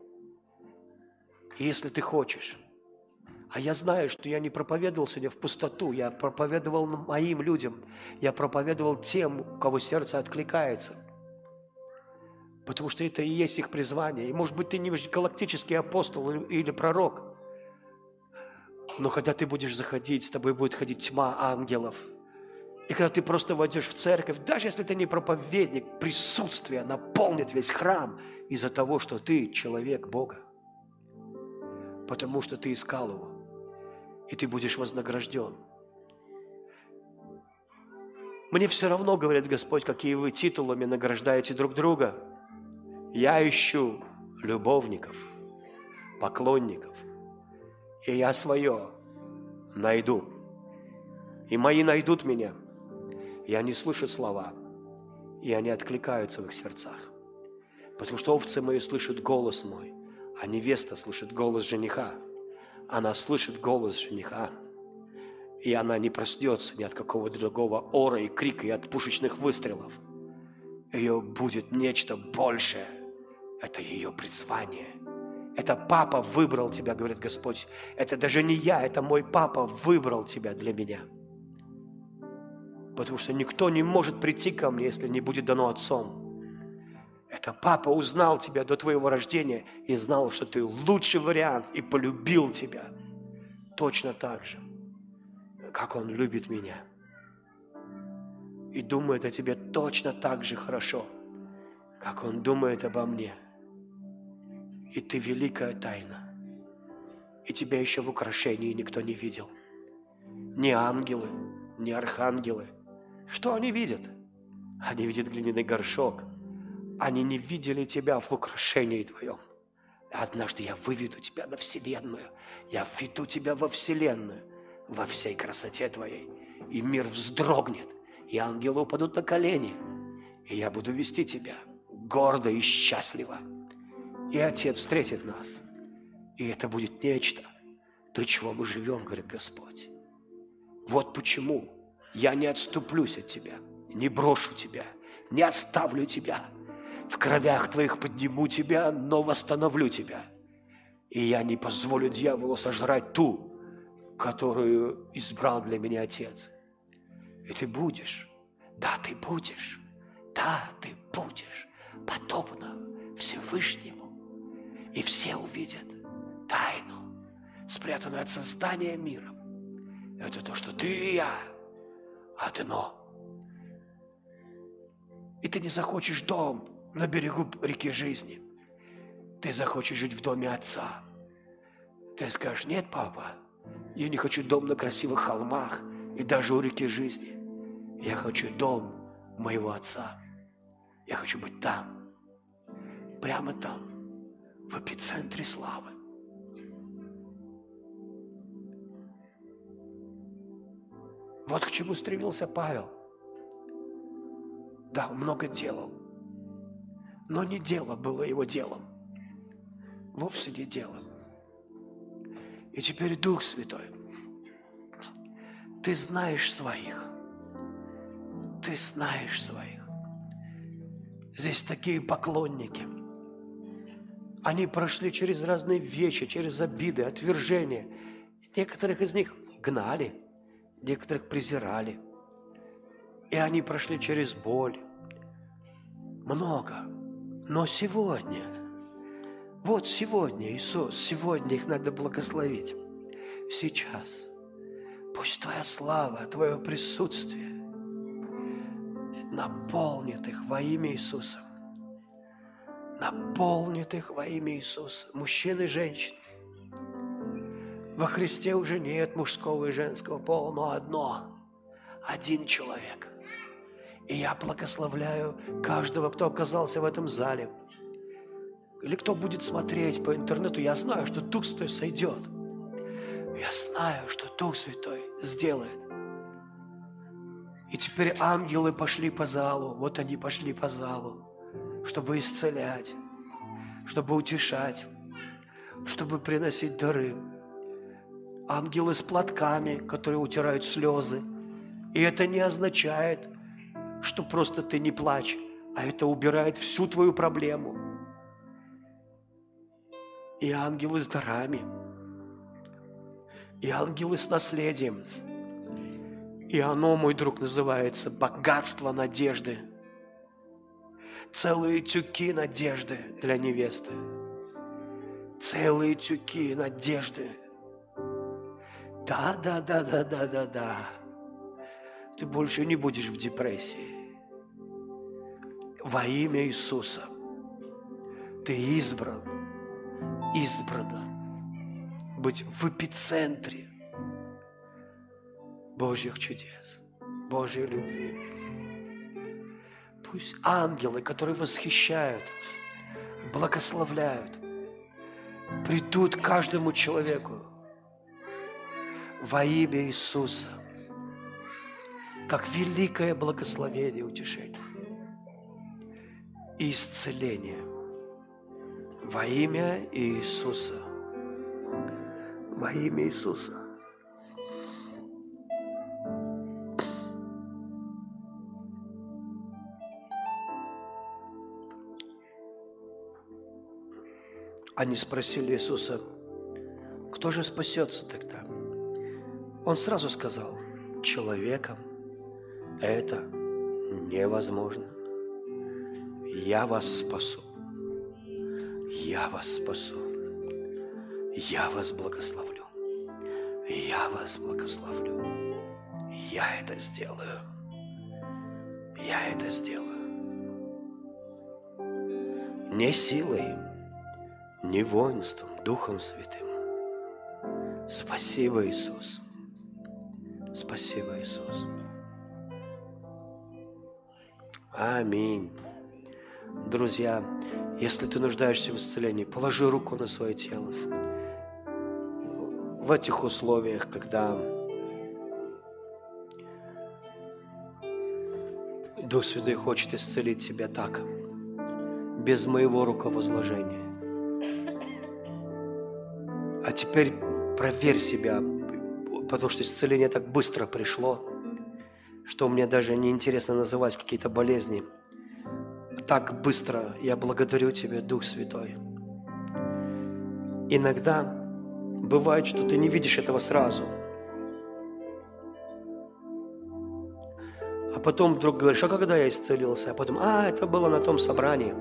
И если ты хочешь, а я знаю, что я не проповедовал сегодня в пустоту, я проповедовал моим людям, я проповедовал тем, у кого сердце откликается, потому что это и есть их призвание. И может быть, ты не галактический апостол или пророк, но когда ты будешь заходить, с тобой будет ходить тьма ангелов. И когда ты просто войдешь в церковь, даже если ты не проповедник, присутствие наполнит весь храм из-за того, что ты человек Бога. Потому что ты искал Его, и ты будешь вознагражден. Мне все равно, говорит Господь, какие вы титулами награждаете друг друга. Я ищу любовников, поклонников, и я свое найду. И мои найдут меня. И они слышат слова, и они откликаются в их сердцах. Потому что овцы мои слышат голос мой, а невеста слышит голос жениха. Она слышит голос жениха, и она не проснется ни от какого другого ора и крика, и от пушечных выстрелов. Ее будет нечто большее. Это ее призвание. Это папа выбрал тебя, говорит Господь. Это даже не я, это мой папа выбрал тебя для меня. Потому что никто не может прийти ко мне, если не будет дано Отцом. Это папа узнал тебя до твоего рождения и знал, что ты лучший вариант, и полюбил тебя точно так же, как он любит меня. И думает о тебе точно так же хорошо, как он думает обо мне. И ты великая тайна. И тебя еще в украшении никто не видел. Ни ангелы, ни архангелы. Что они видят? Они видят глиняный горшок. Они не видели тебя в украшении твоем. Однажды я выведу тебя на вселенную. Я введу тебя во вселенную, во всей красоте твоей. И мир вздрогнет, и ангелы упадут на колени. И я буду вести тебя гордо и счастливо. И Отец встретит нас. И это будет нечто, для чего мы живем, говорит Господь. Вот почему я не отступлюсь от тебя, не брошу тебя, не оставлю тебя. В кровях твоих подниму тебя, но восстановлю тебя. И я не позволю дьяволу сожрать ту, которую избрал для меня Отец. И ты будешь, да, ты будешь, да, ты будешь подобно Всевышнему. И все увидят тайну, спрятанную от создания мира. Это то, что ты и я одно. И ты не захочешь дом на берегу реки жизни. Ты захочешь жить в доме Отца. Ты скажешь: нет, папа, я не хочу дом на красивых холмах и даже у реки жизни. Я хочу дом моего Отца. Я хочу быть там, прямо там, в эпицентре славы. Вот к чему стремился Павел. Да, много делал, но не дело было его делом. Вовсе не дело. И теперь, Дух Святой, ты знаешь своих. Ты знаешь своих. Здесь такие поклонники. Они прошли через разные вещи, через обиды, отвержения. Некоторых из них гнали, некоторых презирали. И они прошли через боль. Много. Но сегодня, вот сегодня, Иисус, сегодня их надо благословить. Сейчас. Пусть Твоя слава, Твое присутствие наполнит их во имя Иисуса. Наполнит их во имя Иисуса. Мужчин и женщин. Во Христе уже нет мужского и женского пола, но одно. Один человек. И я благословляю каждого, кто оказался в этом зале. Или кто будет смотреть по интернету. Я знаю, что Дух Святой сойдет. Я знаю, что Дух Святой сделает. И теперь ангелы пошли по залу. Вот они пошли по залу, чтобы исцелять, чтобы утешать, чтобы приносить дары. Ангелы с платками, которые утирают слезы. И это не означает, что просто ты не плачь, а это убирает всю твою проблему. И ангелы с дарами, и ангелы с наследием. И оно, мой друг, называется богатство надежды. Целые тюки надежды для невесты. Целые тюки надежды. Да. Ты больше не будешь в депрессии. Во имя Иисуса ты избран, избрана быть в эпицентре Божьих чудес, Божьей любви. Пусть ангелы, которые восхищают, благословляют, придут к каждому человеку во имя Иисуса. Как великое благословение, утешение и исцеление во имя Иисуса. Во имя Иисуса. Они спросили Иисуса: кто же спасется тогда? Он сразу сказал: человеком это невозможно. Я вас спасу. Я вас спасу. Я вас благословлю. Я вас благословлю. Я это сделаю. Я это сделаю. Не силой, не воинством, Духом Святым. Спасибо, Иисус. Спасибо, Иисус. Аминь. Друзья, если ты нуждаешься в исцелении, положи руку на свое тело. В этих условиях, когда Дух Святой хочет исцелить тебя так, без моего руковозложения. А теперь проверь себя, потому что исцеление так быстро пришло, что мне даже неинтересно называть какие-то болезни. Так быстро я благодарю Тебя, Дух Святой. Иногда бывает, что ты не видишь этого сразу. А потом вдруг говоришь, а когда я исцелился? А потом, это было на том собрании.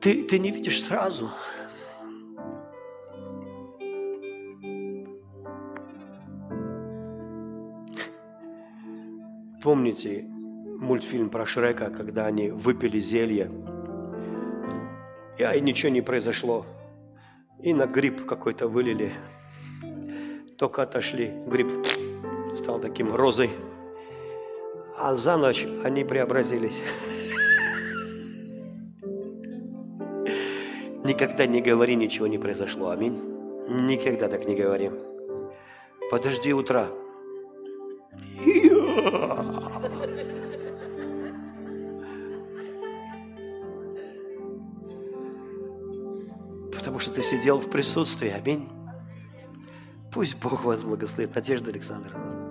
Ты не видишь сразу. Помните мультфильм про Шрека, когда они выпили зелье, и ничего не произошло, и на гриб какой-то вылили, только отошли, гриб стал таким розой, а за ночь они преобразились. Никогда не говори, ничего не произошло, аминь. Никогда так не говори. Подожди утра. Потому что ты сидел в присутствии, аминь. Пусть Бог вас благословит, Надежда Александровна.